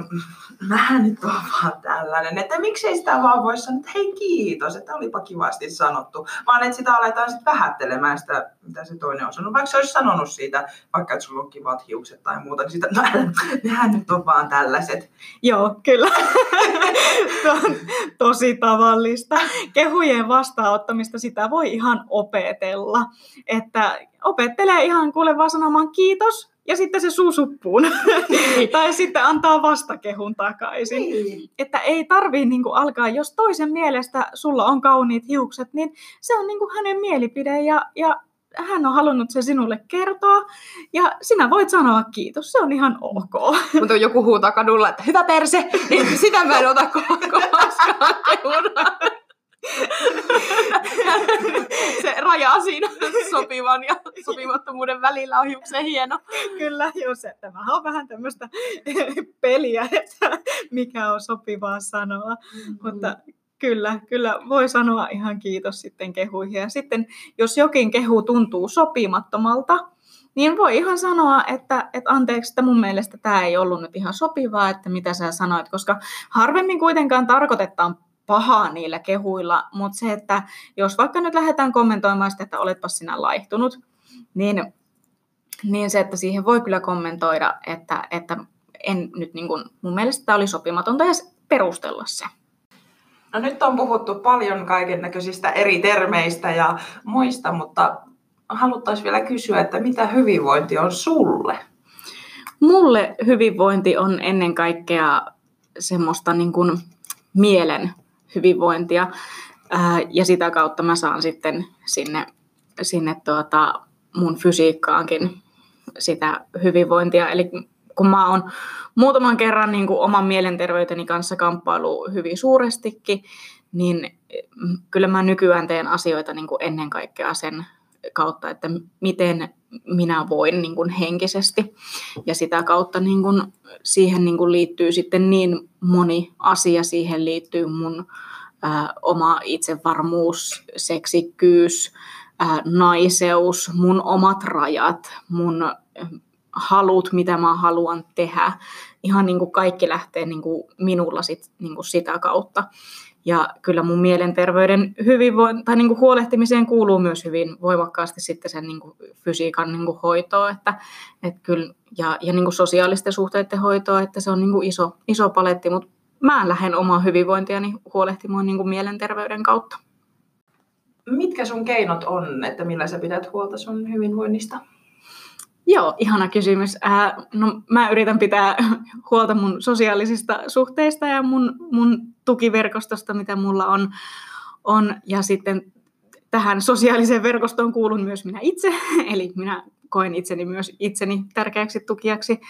mä nyt on vaan tällainen, että miksei sitä vaan voi sanoa, että hei kiitos, että olipa kivasti sanottu, vaan että sitä aletaan sitten vähättelemään sitä, mitä se toinen on sanonut, vaikka se olisi sanonut siitä, vaikka että sulla on kivat hiukset tai muuta, niin sitä, no älä, nehän nyt on vaan tällaiset. Joo, kyllä. Tosi tavallista. Kehujen vastaanottamista, sitä voi ihan opetella, että opettelee ihan kuule vaan sanomaan kiitos ja sitten se suusuppuun. Niin. Tai sitten antaa vastakehun takaisin. Niin. Että ei tarvii niinku alkaa, jos toisen mielestä sulla on kauniit hiukset, niin se on niinku hänen mielipide ja, ja hän on halunnut se sinulle kertoa ja sinä voit sanoa kiitos, se on ihan ok. Mutta joku huutaa kadulla, että hyvä perse, niin sitä mä en ota koskaan kehunaan. Se raja siinä sopivan ja sopimattomuuden välillä on hiuksen hieno. Kyllä, just, että tämähän on vähän tämmöistä peliä, että mikä on sopivaa sanoa, mm-hmm. mutta kyllä, kyllä voi sanoa ihan kiitos sitten kehuihin. Ja sitten jos jokin kehu tuntuu sopimattomalta, niin voi ihan sanoa, että, että anteeksi, että mun mielestä tämä ei ollut nyt ihan sopivaa, että mitä sä sanoit, koska harvemmin kuitenkaan tarkoitetaan pahaa niillä kehuilla, mutta se, että jos vaikka nyt lähdetään kommentoimaan sitä, että oletpas sinä laihtunut, niin, niin se, että siihen voi kyllä kommentoida, että, että en nyt niin kuin, mun mielestä tämä oli sopimatonta ja perustella se. No nyt on puhuttu paljon kaikennäköisistä eri termeistä ja muista, mutta haluttaisiin vielä kysyä, että mitä hyvinvointi on sulle? Mulle hyvinvointi on ennen kaikkea semmoista niin kuin mielen hyvinvointia ää, ja sitä kautta mä saan sitten sinne, sinne tuota mun fysiikkaankin sitä hyvinvointia. Eli kun mä oon muutaman kerran niin kuin oman mielenterveyteni kanssa kamppailu hyvin suurestikin, niin kyllä mä nykyään teen asioita niin kuin ennen kaikkea sen kautta, että miten minä voin niin kuin henkisesti. Ja sitä kautta niin kuin siihen niin kuin liittyy sitten niin moni asia. Siihen liittyy mun ä, oma itsevarmuus, seksikkyys, ä, naiseus, mun omat rajat, mun halut, mitä mä haluan tehdä. Ihan niin kuin kaikki lähtee niin kuin minulla sit, niin kuin sitä kautta. Ja kyllä mun mielenterveyden hyvinvointi tai niin kuin huolehtimiseen kuuluu myös hyvin voimakkaasti sitten sen niin kuin fysiikan niin kuin hoitoa, että että kyllä ja ja niin kuin sosiaalisten suhteiden hoitoa, että se on niin kuin iso iso paletti, mutta mä lähden omaa hyvinvointiani huolehtimaan niin kuin mielenterveyden kautta. Mitkä sun keinot on, että millä sä pidät huolta sun hyvinvoinnista? Joo, ihana kysymys. Äh, no, mä yritän pitää huolta mun sosiaalisista suhteista ja mun, mun tukiverkostosta, mitä mulla on, on. Ja sitten tähän sosiaaliseen verkostoon kuulun myös minä itse. Eli minä koen itseni myös itseni tärkeäksi tukijaksi.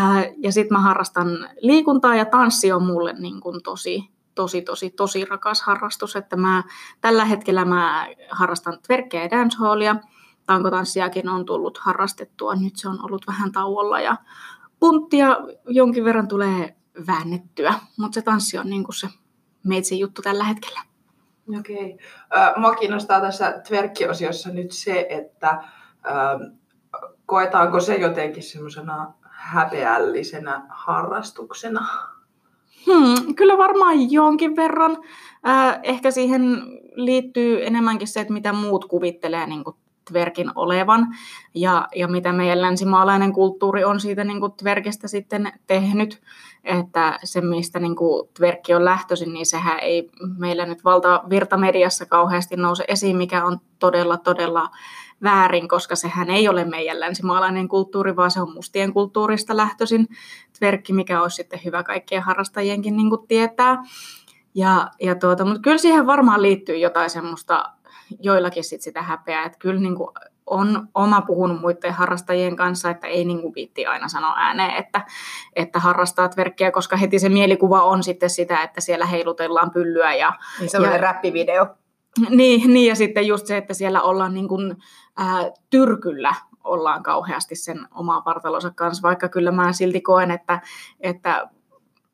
Äh, ja sitten mä harrastan liikuntaa ja tanssi on mulle niin kun tosi tosi, tosi, tosi rakas harrastus. Että mä, tällä hetkellä mä harrastan twerkkiä ja dancehallia. Tankotanssiakin on tullut harrastettua, nyt se on ollut vähän tauolla ja punttia jonkin verran tulee väännettyä, mutta se tanssi on niin kuin se meitsin juttu tällä hetkellä. Okei. Mua kiinnostaa tässä twerkkiosiossa nyt se, että koetaanko se jotenkin semmoisena häpeällisenä harrastuksena? Hmm, kyllä varmaan jonkin verran. Ehkä siihen liittyy enemmänkin se, että mitä muut kuvittelee niin kuin twerkin olevan ja, ja mitä meidän länsimaalainen kulttuuri on siitä niin kuin twerkistä sitten tehnyt, että se mistä niin kuin twerkki on lähtöisin, niin sehän ei meillä nyt valtavirtamediassa kauheasti nouse esiin, mikä on todella todella väärin, koska sehän ei ole meidän länsimaalainen kulttuuri, vaan se on mustien kulttuurista lähtöisin twerkki, mikä olisi sitten hyvä kaikkien harrastajienkin niin kuin tietää. Ja, ja tuota, mutta kyllä siihen varmaan liittyy jotain semmoista joillakin sit sitä häpeää, että kyllä niin kuin on oma puhunut muiden harrastajien kanssa, että ei niin kuin viitti aina sanoa ääneen, että, että harrastaa twerkkiä, koska heti se mielikuva on sitten sitä, että siellä heilutellaan pyllyä. Ja, niin semmoinen ja, räppivideo. Niin, niin, ja sitten just se, että siellä ollaan niin kuin, ää, tyrkyllä, ollaan kauheasti sen omaa vartalonsa kanssa, vaikka kyllä mä silti koen, että, että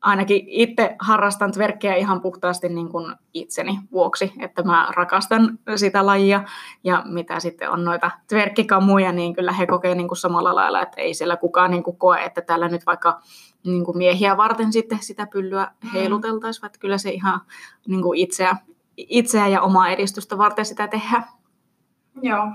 ainakin itse harrastan twerkkiä ihan puhtaasti niin kuin itseni vuoksi, että mä rakastan sitä lajia ja mitä sitten on noita twerkkikamuja, niin kyllä he kokee niin kuin samalla lailla, että ei siellä kukaan niin kuin koe, että täällä nyt vaikka niin kuin miehiä varten sitten sitä pyllyä heiluteltaisiin, vaan kyllä se ihan niin kuin itseä, itseä ja omaa edistystä varten sitä tehdään. Joo.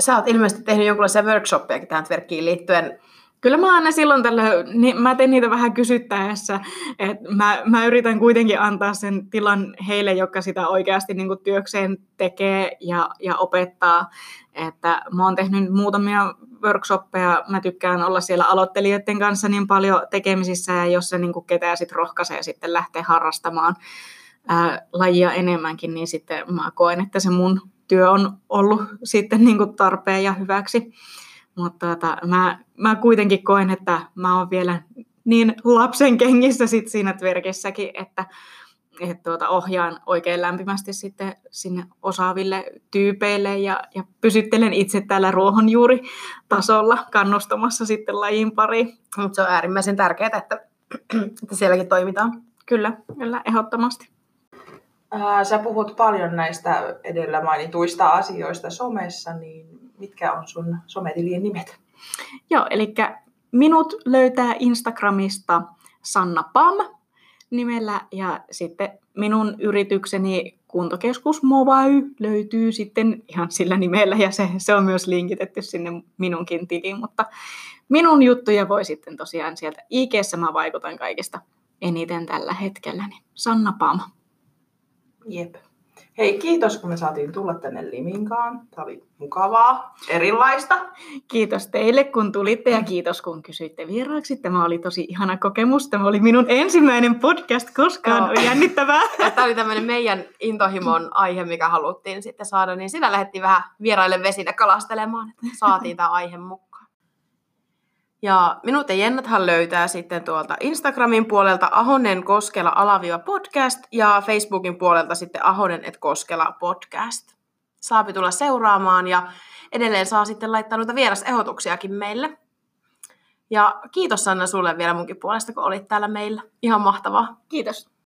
Sä oot ilmeisesti tehnyt jonkinlaisia workshoppeja tähän twerkkiin liittyen. Kyllä mä aina silloin tällöin, niin mä teen niitä vähän kysyttäessä, että mä, mä yritän kuitenkin antaa sen tilan heille, jotka sitä oikeasti niin kuin työkseen tekee ja, ja opettaa. Että mä oon tehnyt muutamia workshoppeja, mä tykkään olla siellä aloittelijoiden kanssa niin paljon tekemisissä, ja jos se niin kuin ketään sit rohkaisee sitten lähteä harrastamaan ää, lajia enemmänkin, niin sitten mä koen, että se mun työ on ollut sitten niin kuin tarpeen ja hyväksi. Mutta tota, mä, mä kuitenkin koen, että mä oon vielä niin lapsen kengissä sit siinä twerkissäkin, että et tuota, ohjaan oikein lämpimästi sitten sinne osaaville tyypeille ja, ja pysyttelen itse täällä ruohonjuuritasolla kannustamassa sitten lajin pariin. Mutta se on äärimmäisen tärkeää, että, että sielläkin toimitaan. Kyllä, kyllä, ehdottomasti. Ää, sä puhut paljon näistä edellä mainituista asioista somessa, niin mitkä on sun sometilien nimet? Joo, eli minut löytää Instagramista Sanna Pam nimellä ja sitten minun yritykseni kuntokeskus Movay löytyy sitten ihan sillä nimellä ja se, se on myös linkitetty sinne minunkin tiliin, mutta minun juttuja voi sitten tosiaan sieltä I G:ssä mä vaikutan kaikista eniten tällä hetkellä, niin Sanna Paama. Jep. Hei, kiitos kun me saatiin tulla tänne Liminkaan. Tämä oli mukavaa, erilaista. Kiitos teille kun tulitte ja kiitos kun kysyitte vieraaksi. Tämä oli tosi ihana kokemus. Tämä oli minun ensimmäinen podcast koskaan. No. On jännittävää. Tämä oli tämmöinen meidän intohimon aihe, mikä haluttiin sitten saada. Niin sitä lähdettiin vähän vieraille vesille kalastelemaan. Saatiin tämä aihe mukaan. Ja minut ja Jennathan löytää sitten tuolta Instagramin puolelta Ahonen koskela alaviiva podcast ja Facebookin puolelta sitten Ahonen et koskela podcast. Saapi tulla seuraamaan ja edelleen saa sitten laittaa noita vierasehdotuksiakin meille. Ja kiitos Sanna sulle vielä munkin puolesta, kun olit täällä meillä. Ihan mahtavaa. Kiitos.